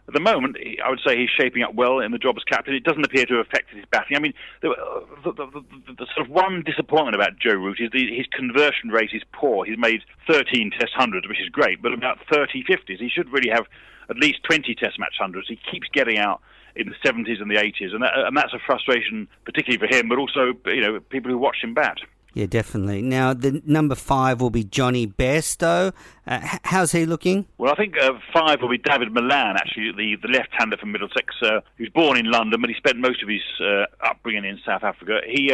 at the moment, I would say he's shaping up well in the job as captain. It doesn't appear to have affected his batting. I mean, the sort of one disappointment about Joe Root is his conversion rate is poor. He's made 13 Test hundreds, which is great, but about 30 50s. He should really have at least 20 Test match hundreds. He keeps getting out in the 70s and the 80s, and that's a frustration, particularly for him, but also, you know, people who watch him bat. Yeah, definitely. Now, the number 5 will be Johnny Bairstow. How's he looking? Well, I think 5 will be David Milan, actually, the left-hander from Middlesex, who's born in London, but he spent most of his upbringing in South Africa. He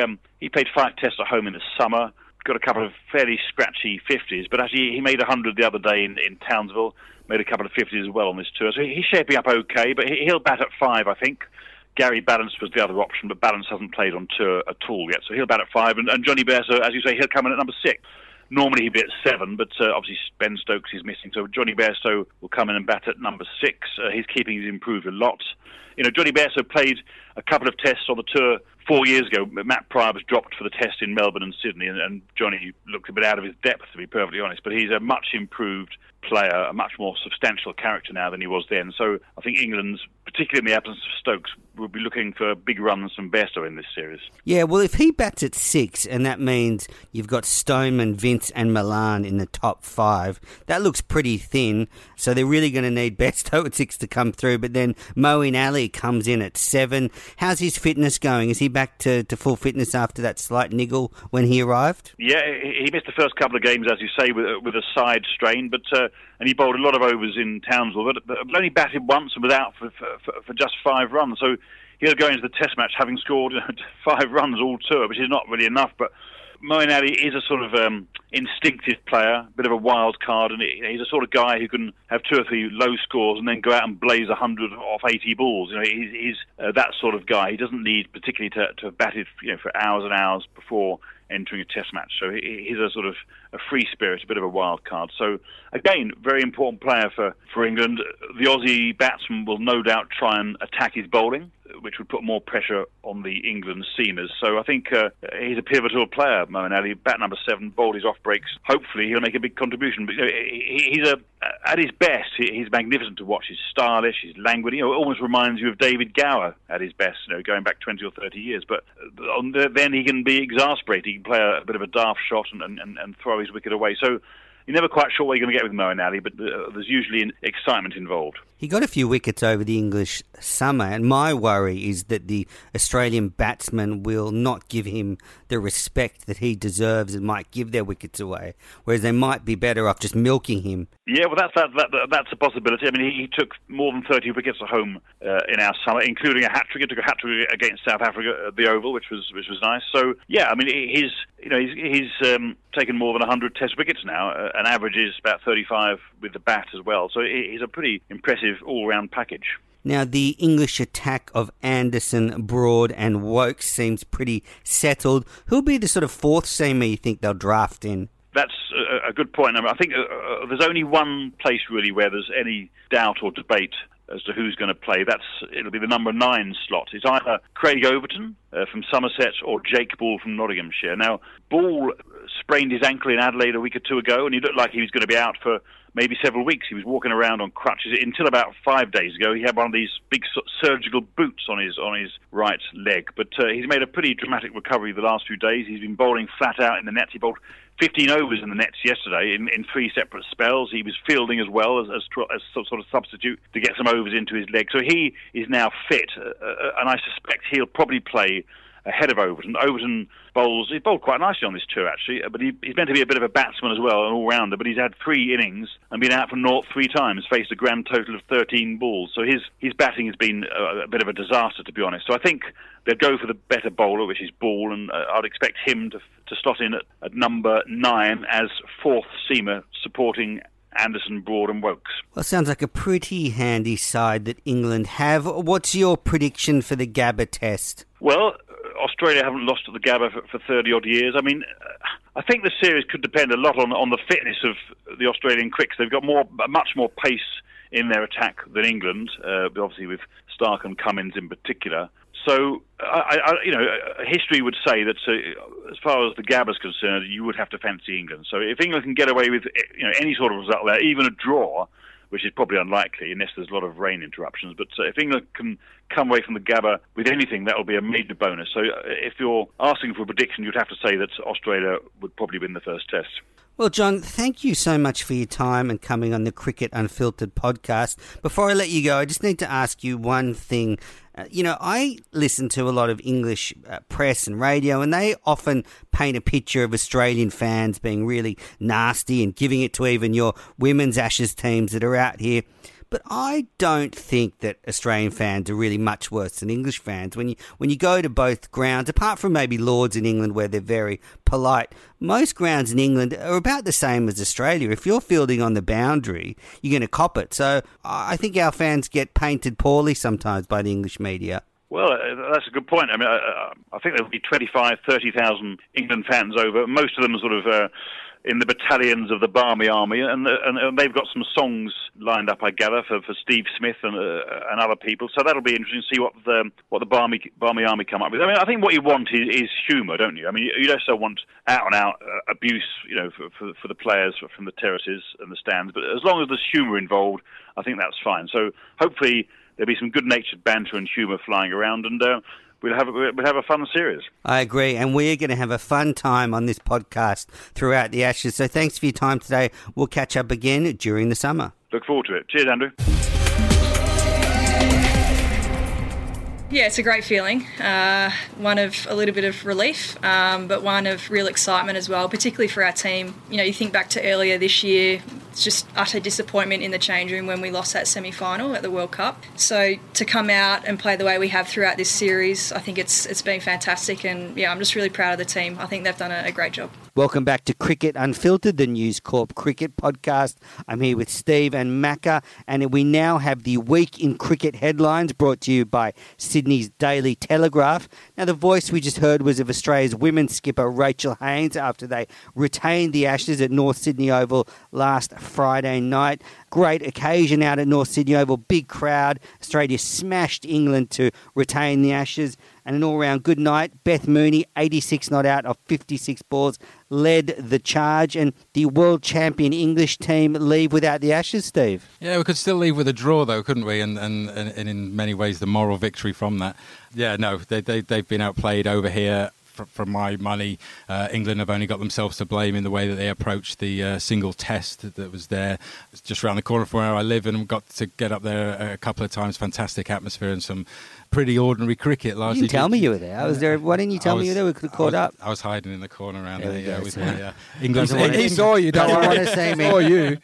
played 5 tests at home in the summer, got a couple of fairly scratchy 50s, but actually he made 100 the other day in Townsville, made a couple of 50s as well on this tour. So he's shaping up okay, but he'll bat at 5, I think. Gary Balance was the other option, but Balance hasn't played on tour at all yet, so he'll bat at 5. And Johnny Bairstow, as you say, he'll come in at number 6. Normally he'd be at 7, but obviously Ben Stokes is missing, so Johnny Bairstow will come in and bat at number 6. His keeping has improved a lot. You know, Johnny Bairstow played a couple of tests on the tour 4 years ago. Matt Pryor was dropped for the test in Melbourne and Sydney, and Johnny looked a bit out of his depth, to be perfectly honest. But he's a much improved player, a much more substantial character now than he was then. So I think England's, particularly in the absence of Stokes, will be looking for big runs from Bairstow in this series. Yeah, well, if he bats at 6, and that means you've got Stoneman, Vince and Milan in the top 5, that looks pretty thin. So they're really going to need Bairstow at 6 to come through. But then Moeen Ali comes in at 7. How's his fitness going? Is he back to full fitness after that slight niggle when he arrived? Yeah, he missed the first couple of games, as you say, with a side strain, but and he bowled a lot of overs in Townsville, but only batted once and was out for just 5 runs. So he'll go into the Test match having scored 5 runs all tour, which is not really enough. But Moeen Ali is a sort of instinctive player, a bit of a wild card, and he's a sort of guy who can have 2 or 3 low scores and then go out and blaze 100 off 80 balls. You know, he's that sort of guy. He doesn't need particularly to have batted, you know, for hours and hours before entering a Test match. So he's a sort of a free spirit, a bit of a wild card. So again, very important player for England. The Aussie batsman will no doubt try and attack his bowling, which would put more pressure on the England seamers. So I think he's a pivotal player, Moeen Ali. Bat number 7, bowled his off breaks. Hopefully he'll make a big contribution. But you know, at his best, he's magnificent to watch. He's stylish, he's languid. You know, it almost reminds you of David Gower at his best, you know, going back 20 or 30 years. But then he can be exasperated. He can play a bit of a daft shot and throw his wicket away. So You're never quite sure what you're going to get with Moeen Ali, but there's usually an excitement involved. He got a few wickets over the English summer, and my worry is that the Australian batsmen will not give him the respect that he deserves and might give their wickets away, whereas they might be better off just milking him. Yeah, well, that's a possibility. I mean, he took more than 30 wickets at home in our summer, including a hat-trick. He took a hat-trick against South Africa at the Oval, which was nice. So, yeah, I mean, he's taken more than 100 Test wickets now, and averages about 35 with the bat as well. So he's a pretty impressive all-round package. Now, the English attack of Anderson, Broad and Wokes seems pretty settled. Who'll be the sort of fourth seamer you think they'll draft in? That's a good point. I think there's only one place really where there's any doubt or debate as to who's going to play. It'll be the number 9 slot. It's either Craig Overton from Somerset or Jake Ball from Nottinghamshire. Now, Ball sprained his ankle in Adelaide a week or two ago, and he looked like he was going to be out for maybe several weeks. He was walking around on crutches until about 5 days ago. He had one of these big surgical boots on his right leg, but he's made a pretty dramatic recovery the last few days. He's been bowling flat out in the nets. He bowled 15 overs in the nets yesterday in three separate spells. He was fielding as well as some sort of substitute to get some overs into his leg. So he is now fit, and I suspect he'll probably play ahead of Overton. Overton bowled quite nicely on this tour, actually, but he's meant to be a bit of a batsman as well, an all-rounder, but he's had 3 innings and been out for naught 3 times, faced a grand total of 13 balls. So his batting has been a bit of a disaster, to be honest. So I think they'll go for the better bowler, which is Ball, and I'd expect him to slot in at number 9 as fourth seamer, supporting Anderson, Broad and Wokes. Well, it sounds like a pretty handy side that England have. What's your prediction for the Gabba Test? Well, Australia haven't lost at the Gabba for 30-odd years. I mean, I think the series could depend a lot on the fitness of the Australian quicks. They've got much more pace in their attack than England, obviously with Starc and Cummins in particular. So, history would say that as far as the Gabba is concerned, you would have to fancy England. So if England can get away with any sort of result there, even a draw, which is probably unlikely unless there's a lot of rain interruptions. But if England can come away from the Gabba with anything, that will be a major bonus. So if you're asking for a prediction, you'd have to say that Australia would probably win the first test. Well, John, thank you so much for your time and coming on the Cricket Unfiltered podcast. Before I let you go, I just need to ask you one thing. I listen to a lot of English press and radio, and they often paint a picture of Australian fans being really nasty and giving it to even your women's Ashes teams that are out here. But I don't think that Australian fans are really much worse than English fans. When you go to both grounds, apart from maybe Lord's in England where they're very polite, most grounds in England are about the same as Australia. If you're fielding on the boundary, you're going to cop it. So I think our fans get painted poorly sometimes by the English media. Well, that's a good point. I mean, I think there'll be 25,000, 30,000 England fans over. Most of them are sort of in the battalions of the Barmy Army, and they've got some songs lined up, I gather, for Steve Smith and other people. So that'll be interesting to see what the Barmy Army come up with. I mean, I think what you want is humour, don't you? I mean, you also want out-and-out abuse, for the players from the terraces and the stands. But as long as there's humour involved, I think that's fine. So hopefully there'll be some good-natured banter and humour flying around, and We'll have a fun series. I agree, and we're going to have a fun time on this podcast throughout the Ashes. So thanks for your time today. We'll catch up again during the summer. Look forward to it. Cheers, Andrew. Yeah, it's a great feeling. One of a little bit of relief, but one of real excitement as well, particularly for our team. You think back to earlier this year, it's just utter disappointment in the change room when we lost that semi-final at the World Cup. So to come out and play the way we have throughout this series, I think it's been fantastic, and I'm just really proud of the team. I think they've done a great job. Welcome back to Cricket Unfiltered, the News Corp Cricket Podcast. I'm here with Steve and Macca, and we now have the Week in Cricket headlines brought to you by Sydney's Daily Telegraph. Now, the voice we just heard was of Australia's women's skipper Rachel Haynes after they retained the Ashes at North Sydney Oval last Friday night. Great occasion out at North Sydney Oval, big crowd. Australia smashed England to retain the Ashes. And an all-round good night. Beth Mooney, 86 not out of 56 balls, led the charge. And the world champion English team leave without the Ashes, Steve. Yeah, we could still leave with a draw, though, couldn't we? And in many ways, the moral victory from that. Yeah, no, they've been outplayed over here for my money, England have only got themselves to blame in the way that they approached the single test that was there just around the corner from where I live, and got to get up there a couple of times. Fantastic atmosphere and some pretty ordinary cricket. Largely. You didn't tell me you were there. I was there. Why didn't you tell me you were there? We could have caught up. I was hiding in the corner around there. Yeah, with my England. He saw you. Don't want to say me. Saw you.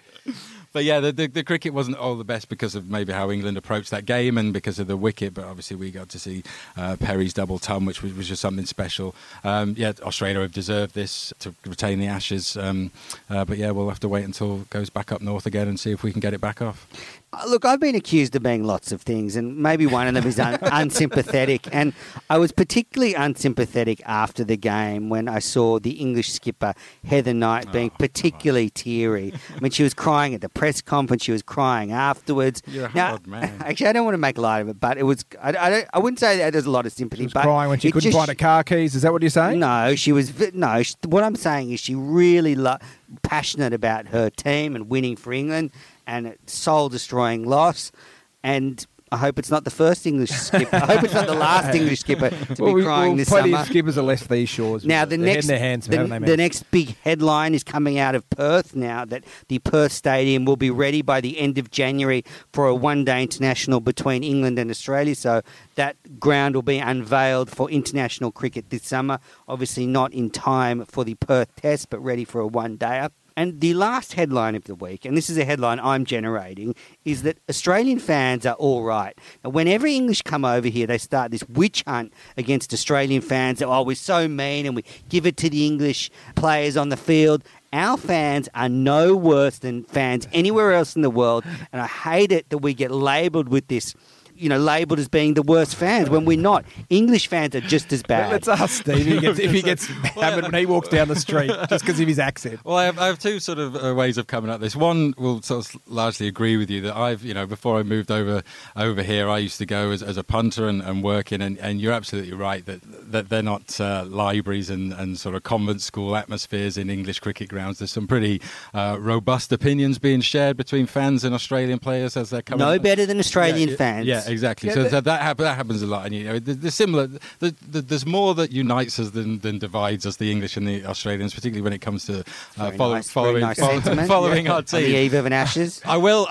But yeah, the cricket wasn't all the best because of maybe how England approached that game and because of the wicket. But obviously we got to see Perry's double ton, which was just something special. Yeah, Australia have deserved this to retain the Ashes. But yeah, we'll have to wait until it goes back up north again and see if we can get it back off. Look, I've been accused of being lots of things, and maybe one of them is unsympathetic. And I was particularly unsympathetic after the game when I saw the English skipper, Heather Knight, being particularly teary. I mean, she was crying at the press conference. She was crying afterwards. You're a hard man. Actually, I don't want to make light of it, but it was. I wouldn't say that there's a lot of sympathy. She was crying when she couldn't find her car keys. Is that what you're saying? No, she was. No, what I'm saying is she really passionate about her team and winning for England. And it's soul-destroying loss. And I hope it's not the first English skipper. I hope it's not the last English skipper to be crying this summer. Plenty of skippers are left these shores. Now, the next big headline is coming out of Perth now, that the Perth Stadium will be ready by the end of January for a one-day international between England and Australia. So that ground will be unveiled for international cricket this summer. Obviously not in time for the Perth Test, but ready for a one-dayer. And the last headline of the week, and this is a headline I'm generating, is that Australian fans are all right. Now, whenever English come over here, they start this witch hunt against Australian fans. Oh, we're so mean and we give it to the English players on the field. Our fans are no worse than fans anywhere else in the world. And I hate it that we get labelled with this. You know, labelled as being the worst fans when we're not. English fans are just as bad. Let's ask Steve if he gets hammered when he walks down the street just because of his accent. Well, I have two sort of ways of coming at this. One will sort of largely agree with you that I've, you know, before I moved over here, I used to go as a punter and work in, and you're absolutely right that they're not libraries and sort of convent school atmospheres in English cricket grounds. There's some pretty robust opinions being shared between fans and Australian players as they're coming. No better than Australian fans. Yeah. Exactly. Yeah, so that happens a lot, and you know, there's more that unites us than divides us, the English and the Australians, particularly when it comes to following our team. On the eve of an Ashes. I will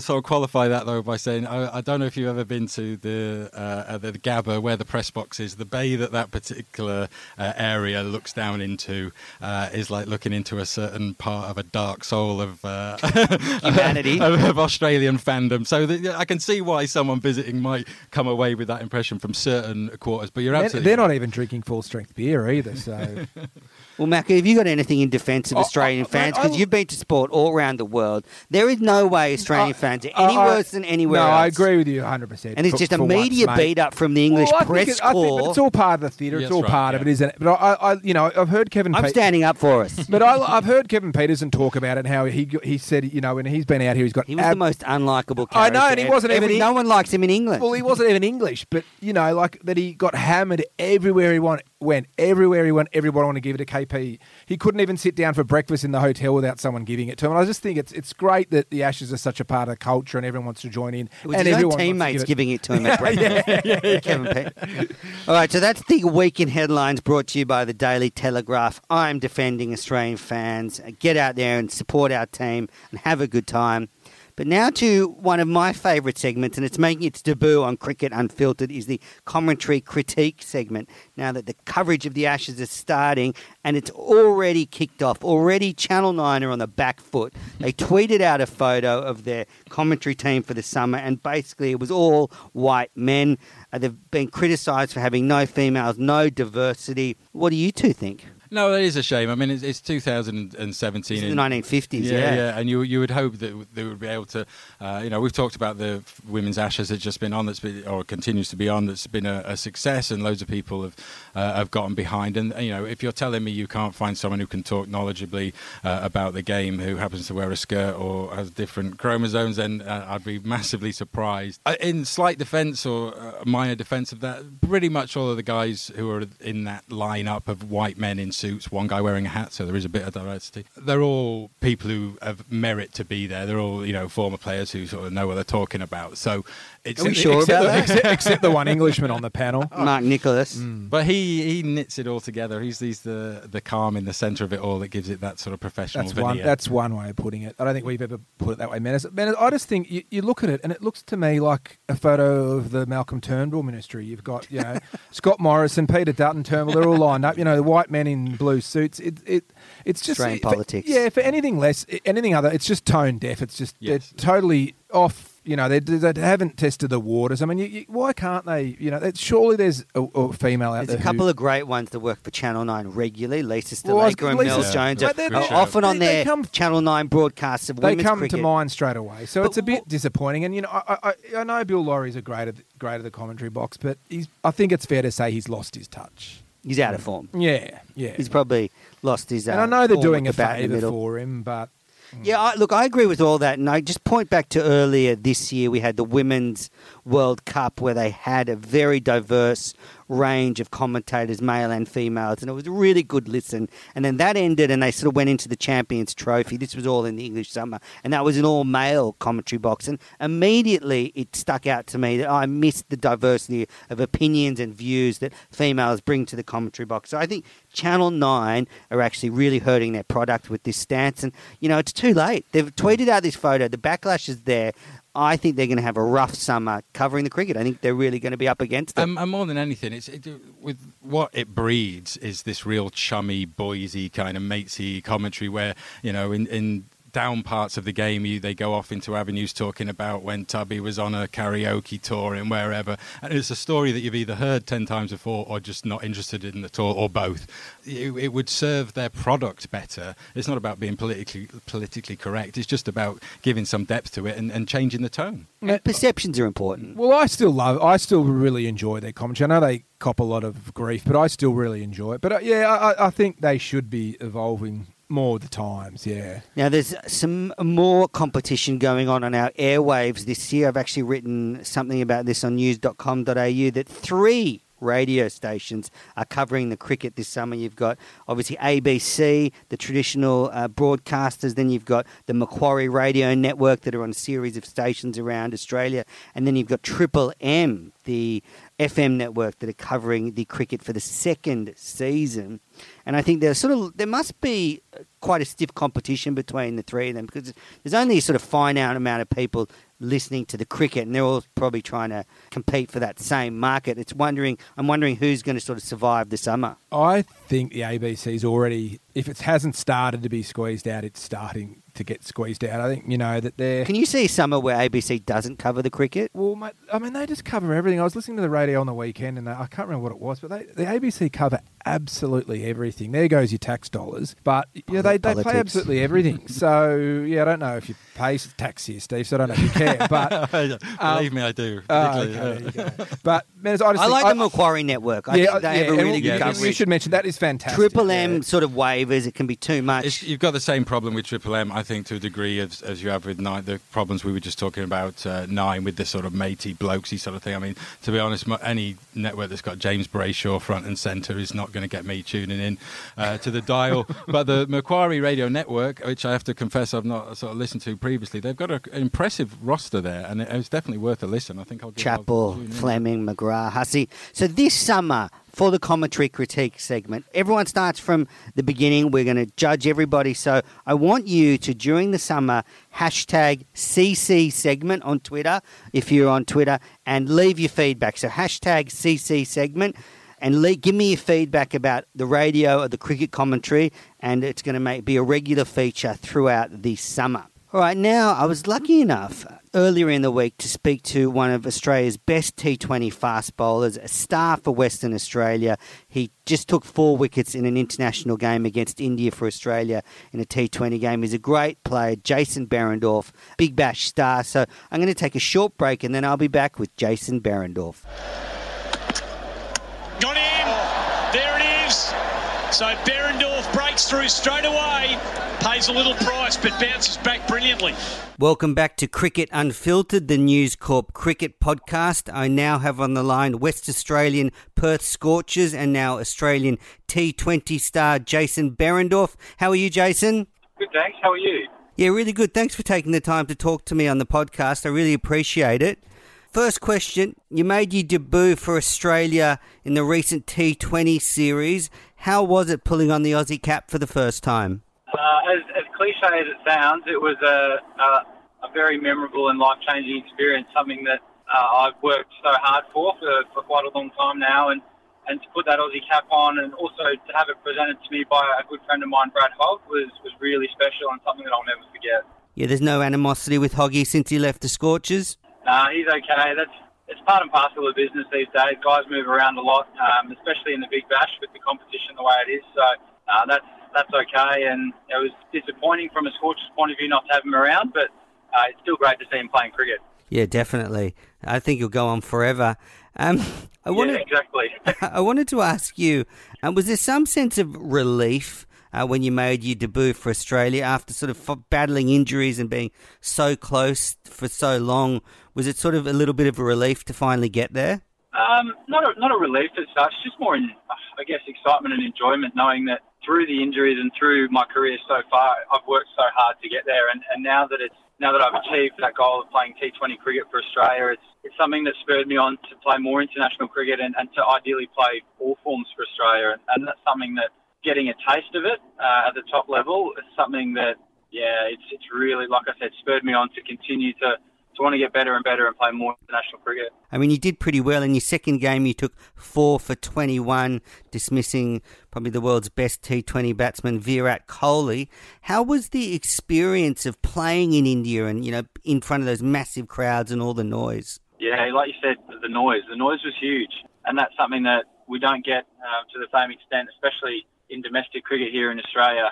sort of qualify that though by saying I don't know if you've ever been to the Gabba, where the press box is. The bay that particular area looks down into is like looking into a certain part of a dark soul of humanity of Australian fandom. So I can see why someone visiting might come away with that impression from certain quarters, but you're absolutely... They're not even drinking full-strength beer either, so... Well, Macca, have you got anything in defence of Australian fans? Because you've been to sport all around the world. There is no way Australian fans are any worse than anywhere else. No, I agree with you 100%. And it's just a media beat-up from the English press corps. It's all part of the theatre. Yeah, it's all part of it, isn't it? But I've heard Kevin... I'm standing up for us. But I've heard Kevin Peterson talk about it and how he said, you know, when he's been out here, he's got... He was the most unlikable character. I know, and he wasn't even... No one likes him in England. Well, he wasn't even English, but, you know, like that he got hammered everywhere he wanted. Everyone wanted to give it to KP. He couldn't even sit down for breakfast in the hotel without someone giving it to him. And I just think it's great that the Ashes are such a part of the culture and everyone wants to join in. It was and his everyone own teammates giving it to him at breakfast. Kevin Pete. All right, so that's the Week in Headlines brought to you by the Daily Telegraph. I'm defending Australian fans. Get out there and support our team and have a good time. But now to one of my favourite segments, and it's making its debut on Cricket Unfiltered, is the commentary critique segment. Now that the coverage of the Ashes is starting, and it's already kicked off, already Channel 9 are on the back foot. They tweeted out a photo of their commentary team for the summer, and basically it was all white men. They've been criticised for having no females, no diversity. What do you two think? No, that is a shame. I mean, it's 2017. It's the 1950s, yeah. And you would hope that they would be able to, you know, we've talked about the Women's Ashes that's just been on, or continues to be on, that's been a success, and loads of people have gotten behind. And, you know, if you're telling me you can't find someone who can talk knowledgeably about the game, who happens to wear a skirt or has different chromosomes, then I'd be massively surprised. In slight defence or minor defence of that, pretty much all of the guys who are in that lineup of white men in suits, one guy wearing a hat, so there is a bit of diversity. They're all people who have merit to be there. They're all, you know, former players who sort of know what they're talking about. So it's, are we sure about that? Except the one Englishman on the panel, Mark Nicholas. Mm. But he knits it all together. He's the calm in the centre of it all that gives it that sort of professional veneer. That's one way of putting it. I don't think we've ever put it that way, Menace. I just think you look at it and it looks to me like a photo of the Malcolm Turnbull ministry. You've got, you know, Scott Morrison, Peter Dutton, Turnbull, they're all lined up. You know, the white men in blue suits. It's just Australian politics. Yeah, for anything less, anything other, it's just tone deaf. It's just they're totally off. You know, they haven't tested the waters. I mean, why can't they? You know, surely there's a female out there. There's a couple of great ones that work for Channel 9 regularly. Lisa Stalaker and Mel Jones are often on their Channel 9 broadcasts of women's cricket. They come to mind straight away. So it's a bit disappointing. And, you know, I know Bill Laurie's a great at the commentary box, but I think it's fair to say he's lost his touch. He's out of form. Yeah, yeah. He's probably lost his form. And I know they're doing a favour for him, but... Yeah, I agree with all that. And I just point back to earlier this year, we had the Women's World Cup where they had a very diverse range of commentators, male and females, and it was a really good listen. And then that ended and they sort of went into the Champions Trophy. This was all in the English summer. And that was an all-male commentary box. And immediately it stuck out to me that I missed the diversity of opinions and views that females bring to the commentary box. So I think Channel 9 are actually really hurting their product with this stance. And, you know, it's too late. They've tweeted out this photo. The backlash is there. I think they're going to have a rough summer covering the cricket. I think they're really going to be up against it. And more than anything, with what it breeds is this real chummy, boysy kind of matesy commentary where, you know, in down parts of the game, they go off into avenues talking about when Tubby was on a karaoke tour and wherever. And it's a story that you've either heard 10 times before or just not interested in at all, or both. It would serve their product better. It's not about being politically correct. It's just about giving some depth to it and changing the tone. And perceptions are important. Well, I still really enjoy their commentary. I know they cop a lot of grief, but I still really enjoy it. But I think they should be evolving more of the times, yeah. Now, there's some more competition going on our airwaves this year. I've actually written something about this on news.com.au that 3 radio stations are covering the cricket this summer. You've got, obviously, ABC, the traditional broadcasters. Then you've got the Macquarie Radio Network that are on a series of stations around Australia. And then you've got Triple M, the FM network, that are covering the cricket for the second season. And I think there must be quite a stiff competition between the three of them, because there's only a sort of finite amount of people listening to the cricket, and they're all probably trying to compete for that same market. I'm wondering who's going to sort of survive the summer. I think the ABC's already, if it hasn't started to be squeezed out, it's starting to get squeezed out. I think, you know, that they're... Can you see summer where ABC doesn't cover the cricket? Well, mate, I mean, they just cover everything. I was listening to the radio on the weekend, and I can't remember what it was, but the ABC cover absolutely everything. There goes your tax dollars. But, yeah, they play absolutely everything. So, yeah, I don't know if you pay tax here, Steve, so I don't know if you care. But believe me, I do. But, man, I like the Macquarie Network. I think they have a really good coverage. You should mention that is fantastic. Triple M sort of wavers. It can be too much. You've got the same problem with Triple M, I think, to a degree, as you have with Nine, the problems we were just talking about, Nine, with the sort of matey, blokesy sort of thing. I mean, to be honest, any network that's got James Brayshaw front and centre is not going to get me tuning in to the dial. But the Macquarie Radio Network, which I have to confess I've not sort of listened to previously, they've got an impressive roster there, and it's definitely worth a listen. I think I'll give Chappell, Fleming, McGrath, Hussey. So this summer, for the commentary critique segment, everyone starts from the beginning. We're going to judge everybody. So I want you to, during the summer, hashtag CC segment on Twitter, if you're on Twitter, and leave your feedback. So hashtag CC segment. And give me your feedback about the radio or the cricket commentary, and it's going to be a regular feature throughout the summer. All right, now I was lucky enough earlier in the week to speak to one of Australia's best T20 fast bowlers, a star for Western Australia. He just took 4 wickets in an international game against India for Australia in a T20 game. He's a great player, Jason Behrendorff, Big Bash star. So I'm going to take a short break, and then I'll be back with Jason Behrendorff. Got him. There it is. So Behrendorff breaks through straight away, pays a little price but bounces back brilliantly. Welcome back to Cricket Unfiltered, the News Corp cricket podcast. I now have on the line West Australian Perth Scorchers and now Australian T20 star Jason Behrendorff. How are you, Jason? Good, thanks. How are you? Yeah, really good. Thanks for taking the time to talk to me on the podcast. I really appreciate it. First question, you made your debut for Australia in the recent T20 series. How was it pulling on the Aussie cap for the first time? As cliche as it sounds, it was a very memorable and life-changing experience, something that I've worked so hard for quite a long time now. And to put that Aussie cap on and also to have it presented to me by a good friend of mine, Brad Hogg, was really special and something that I'll never forget. Yeah, there's no animosity with Hoggy since he left the Scorchers? Nah, he's okay. It's part and parcel of business these days. Guys move around a lot, especially in the Big Bash with the competition the way it is. So that's okay. And it was disappointing from a Scorchers point of view not to have him around, but it's still great to see him playing cricket. Yeah, definitely. I think he'll go on forever. Exactly. I wanted to ask you, was there some sense of relief when you made your debut for Australia after sort of battling injuries and being so close for so long? Was it sort of a little bit of a relief to finally get there? Not a relief as such, just more, excitement and enjoyment, knowing that through the injuries and through my career so far, I've worked so hard to get there, and now that I've achieved that goal of playing T20 cricket for Australia, it's something that spurred me on to play more international cricket and to ideally play all forms for Australia. And that's something that getting a taste of it at the top level is something that, it's really, like I said, spurred me on to continue to want to get better and better and play more international cricket. I mean, you did pretty well. In your second game, you took 4 for 21, dismissing probably the world's best T20 batsman, Virat Kohli. How was the experience of playing in India and, in front of those massive crowds and all the noise? Yeah, like you said, the noise was huge. And that's something that we don't get to the same extent, especially in domestic cricket here in Australia.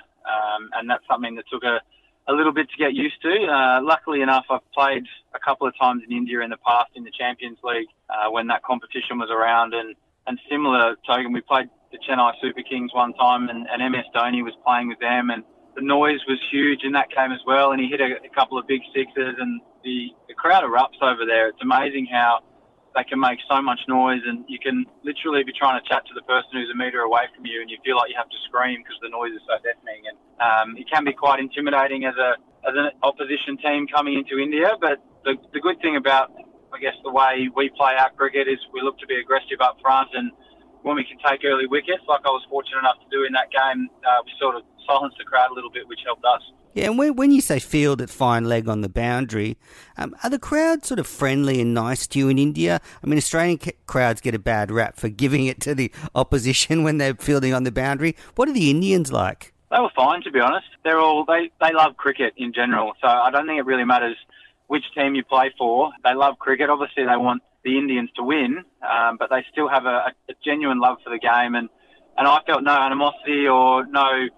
And that's something that took a little bit to get used to. Luckily enough, I've played a couple of times in India in the past in the Champions League when that competition was around. And similar token, we played the Chennai Super Kings one time and MS Dhoni was playing with them. And the noise was huge in that game as well. And he hit a couple of big sixes and the crowd erupts over there. It's amazing how they can make so much noise and you can literally be trying to chat to the person who's a metre away from you and you feel like you have to scream because the noise is so deafening. And it can be quite intimidating as an opposition team coming into India, but the good thing about, the way we play our cricket is we look to be aggressive up front, and when we can take early wickets, like I was fortunate enough to do in that game, we sort of silenced the crowd a little bit, which helped us. Yeah, and when you say field at fine leg on the boundary, are the crowds sort of friendly and nice to you in India? I mean, Australian crowds get a bad rap for giving it to the opposition when they're fielding on the boundary. What are the Indians like? They were fine, to be honest. They love cricket in general, so I don't think it really matters which team you play for. They love cricket. Obviously, they want the Indians to win, but they still have a genuine love for the game, and I felt no animosity or no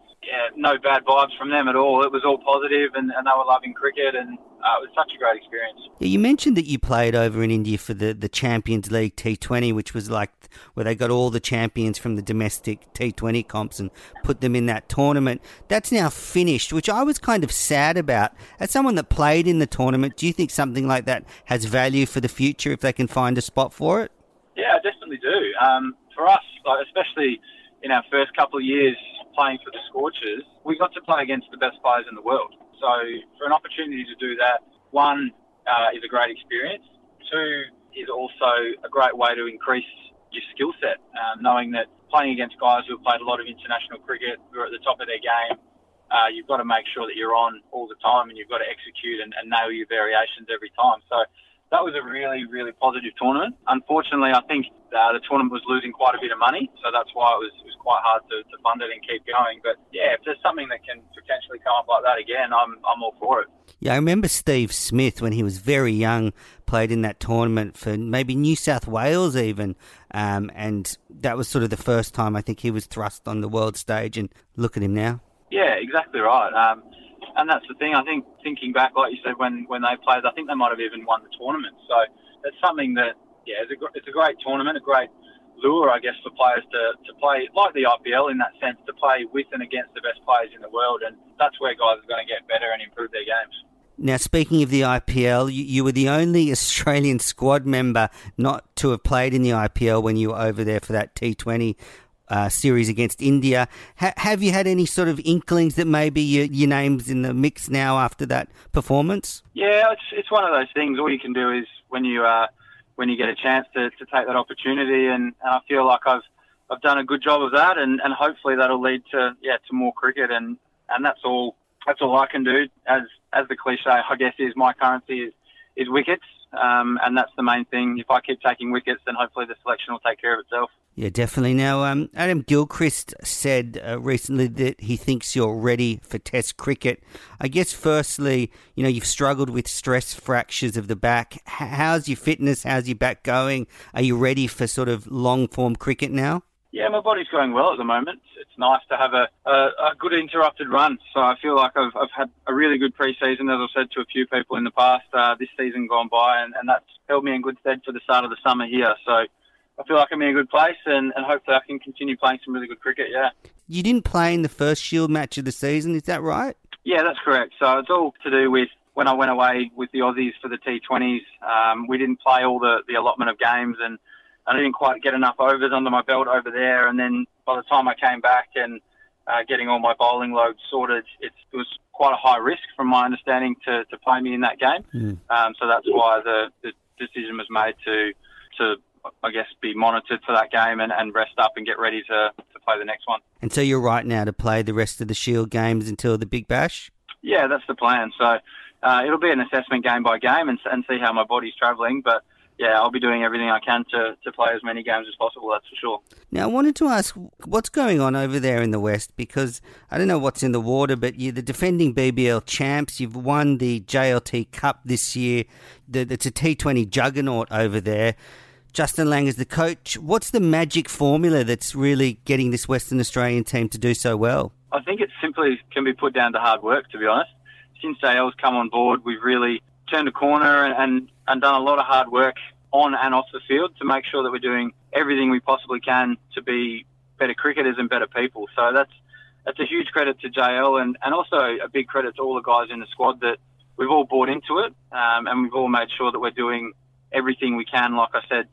bad vibes from them at all. It was all positive and they were loving cricket and it was such a great experience. Yeah, you mentioned that you played over in India for the Champions League T20, which was like where they got all the champions from the domestic T20 comps and put them in that tournament. That's now finished, which I was kind of sad about. As someone that played in the tournament, do you think something like that has value for the future if they can find a spot for it? Yeah, I definitely do. For us, especially in our first couple of years playing for the Scorchers, we got to play against the best players in the world. So for an opportunity to do that, one, is a great experience. Two, is also a great way to increase your skill set, knowing that playing against guys who have played a lot of international cricket, who are at the top of their game, you've got to make sure that you're on all the time and you've got to execute and nail your variations every time. So that was a really, really positive tournament. Unfortunately, I think the tournament was losing quite a bit of money, so that's why it was quite hard to fund it and keep going. But yeah, if there's something that can potentially come up like that again, I'm all for it. Yeah, I remember Steve Smith when he was very young, played in that tournament for maybe New South Wales even, and that was sort of the first time I think he was thrust on the world stage. And look at him now. Yeah, exactly right. And that's the thing, I think, thinking back, like you said, when they played, I think they might have even won the tournament. So it's something that, it's a great tournament, a great lure, I guess, for players to play, like the IPL in that sense, to play with and against the best players in the world. And that's where guys are going to get better and improve their games. Now, speaking of the IPL, you were the only Australian squad member not to have played in the IPL when you were over there for that T20 series against India. Have you had any sort of inklings that maybe your name's in the mix now after that performance? Yeah, it's one of those things. All you can do is when you get a chance to take that opportunity, and I feel like I've done a good job of that, and hopefully that'll lead to more cricket, and that's all I can do. As the cliche, I guess, is my currency is wickets, and that's the main thing. If I keep taking wickets, then hopefully the selection will take care of itself. Yeah, definitely. Now, Adam Gilchrist said recently that he thinks you're ready for Test cricket. I guess, firstly, you know, you've struggled with stress fractures of the back. How's your fitness? How's your back going? Are you ready for sort of long-form cricket now? Yeah, my body's going well at the moment. It's nice to have a good interrupted run. So I feel like I've had a really good pre-season, as I've said to a few people in the past, this season gone by, and that's held me in good stead for the start of the summer here. So I feel like I'm in a good place, and hopefully I can continue playing some really good cricket, yeah. You didn't play in the first Shield match of the season, is that right? Yeah, that's correct. So it's all to do with when I went away with the Aussies for the T20s. We didn't play all the allotment of games, and I didn't quite get enough overs under my belt over there. And then by the time I came back and getting all my bowling load sorted, it was quite a high risk, from my understanding, to play me in that game. So that's why the decision was made to I guess, be monitored for that game and rest up and get ready to play the next one. And so you're right now to play the rest of the Shield games until the Big Bash? Yeah, that's the plan. So it'll be an assessment game by game and see how my body's travelling. But, yeah, I'll be doing everything I can to play as many games as possible, that's for sure. Now, I wanted to ask, what's going on over there in the West? Because I don't know what's in the water, but you're the defending BBL champs. You've won the JLT Cup this year. It's a T20 juggernaut over there. Justin Langer's the coach. What's the magic formula that's really getting this Western Australian team to do so well? I think it simply can be put down to hard work, to be honest. Since JL's come on board, we've really turned a corner and done a lot of hard work on and off the field to make sure that we're doing everything we possibly can to be better cricketers and better people. So that's a huge credit to JL and also a big credit to all the guys in the squad that we've all bought into it, and we've all made sure that we're doing everything we can, like I said,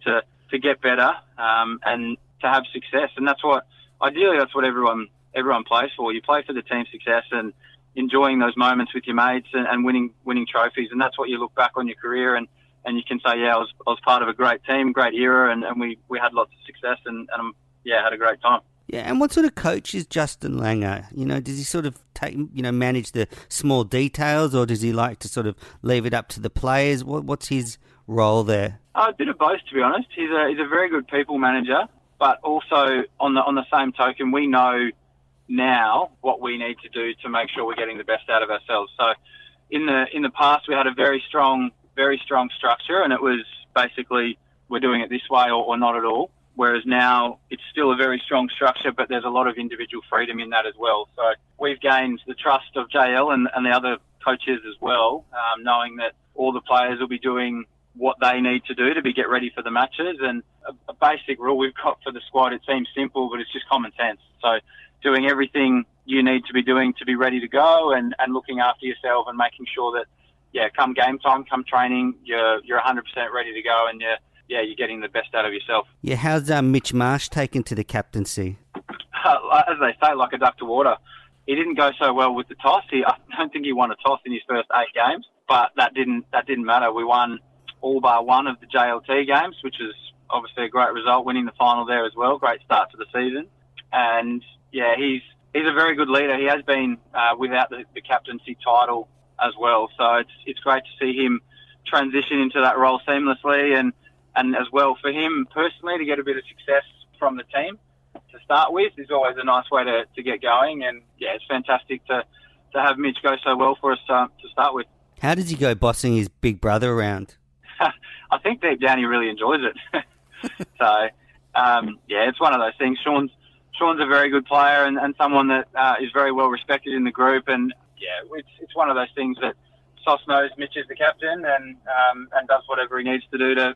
to get better and to have success. And that's what, ideally, that's what everyone plays for. You play for the team success and enjoying those moments with your mates and winning trophies. And that's what you look back on your career and you can say, yeah, I was part of a great team, great era, and we had lots of success and had a great time. Yeah, and what sort of coach is Justin Langer? You know, does he sort of manage the small details, or does he like to sort of leave it up to the players? What's his role there? A bit of both, to be honest. He's a very good people manager, but also on the same token, we know now what we need to do to make sure we're getting the best out of ourselves. So in the past, we had a very strong structure, and it was basically we're doing it this way or not at all. Whereas now it's still a very strong structure, but there's a lot of individual freedom in that as well. So we've gained the trust of JL and the other coaches as well, knowing that all the players will be doing what they need to do to be get ready for the matches. And a basic rule we've got for the squad, it seems simple, but it's just common sense. So doing everything you need to be doing to be ready to go and looking after yourself and making sure that, yeah, come game time, come training, you're 100% ready to go and you're getting the best out of yourself. Yeah, how's Mitch Marsh taken to the captaincy? As they say, like a duck to water. He didn't go so well with the toss. I don't think he won a toss in his first 8 games, but that didn't matter. We won all bar one of the JLT games, which is obviously a great result, winning the final there as well. Great start to the season. And, yeah, he's a very good leader. He has been without the captaincy title as well. So it's great to see him transition into that role seamlessly and as well for him personally to get a bit of success from the team to start with is always a nice way to get going. And, yeah, it's fantastic to have Mitch go so well for us to start with. How does he go bossing his big brother around? I think deep down he really enjoys it. So, it's one of those things. Shaun's a very good player and someone that is very well respected in the group. And, yeah, it's one of those things that Sauce knows Mitch is the captain and does whatever he needs to do to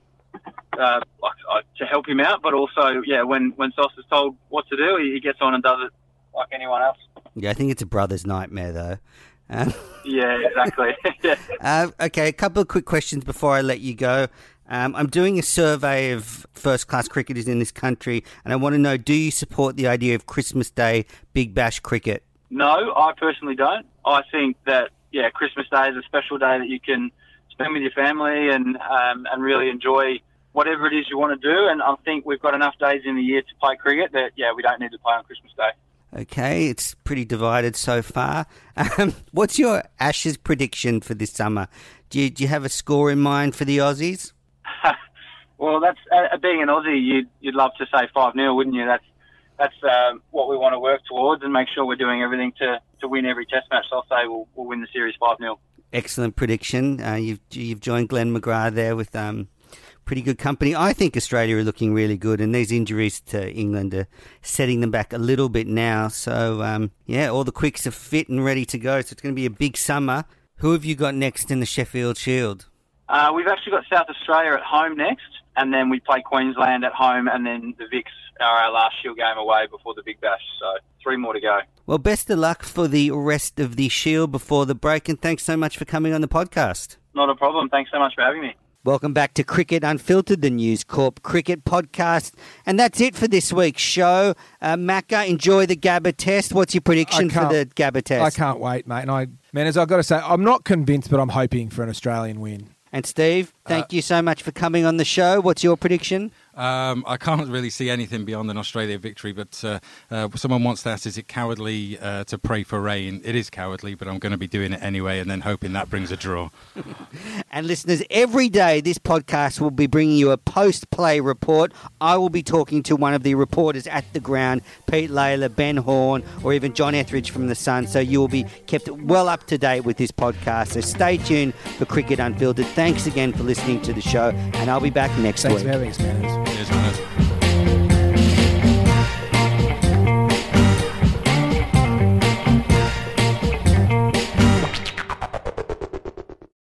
to help him out, but also, yeah, when Sauce is told what to do, he gets on and does it like anyone else. Yeah, I think it's a brother's nightmare, though. Yeah, exactly. Okay, a couple of quick questions before I let you go. I'm doing a survey of first-class cricketers in this country, and I want to know, do you support the idea of Christmas Day Big Bash cricket? No, I personally don't. I think that, yeah, Christmas Day is a special day that you can spend with your family and really enjoy whatever it is you want to do, and I think we've got enough days in the year to play cricket that, yeah, we don't need to play on Christmas Day. Okay, it's pretty divided so far. What's your Ashes prediction for this summer? Do you have a score in mind for the Aussies? Well, that's being an Aussie, you'd love to say 5-0, wouldn't you? That's what we want to work towards and make sure we're doing everything to win every Test match. So I'll say we'll win the series 5-0. Excellent prediction. You've joined Glenn McGrath there with pretty good company. I think Australia are looking really good, and these injuries to England are setting them back a little bit now. So, yeah, all the quicks are fit and ready to go. So it's going to be a big summer. Who have you got next in the Sheffield Shield? We've actually got South Australia at home next, and then we play Queensland at home, and then the Vicks are our last Shield game away before the Big Bash. So 3 more to go. Well, best of luck for the rest of the Shield before the break, and thanks so much for coming on the podcast. Not a problem. Thanks so much for having me. Welcome back to Cricket Unfiltered, the News Corp cricket podcast. And that's it for this week's show. Macca, enjoy the Gabba test. What's your prediction for the Gabba test? I can't wait, mate. And as I've got to say, I'm not convinced, but I'm hoping for an Australian win. And Steve, thank you so much for coming on the show. What's your prediction? I can't really see anything beyond an Australia victory, but someone once asked, is it cowardly to pray for rain? It is cowardly, but I'm going to be doing it anyway and then hoping that brings a draw. And listeners, every day this podcast will be bringing you a post-play report. I will be talking to one of the reporters at the ground, Pete Layla, Ben Horne, or even John Etheridge from The Sun, so you will be kept well up to date with this podcast. So stay tuned for Cricket Unfiltered. Thanks again for listening to the show, and I'll be back next week. Thanks for having us, man. Cheers, man.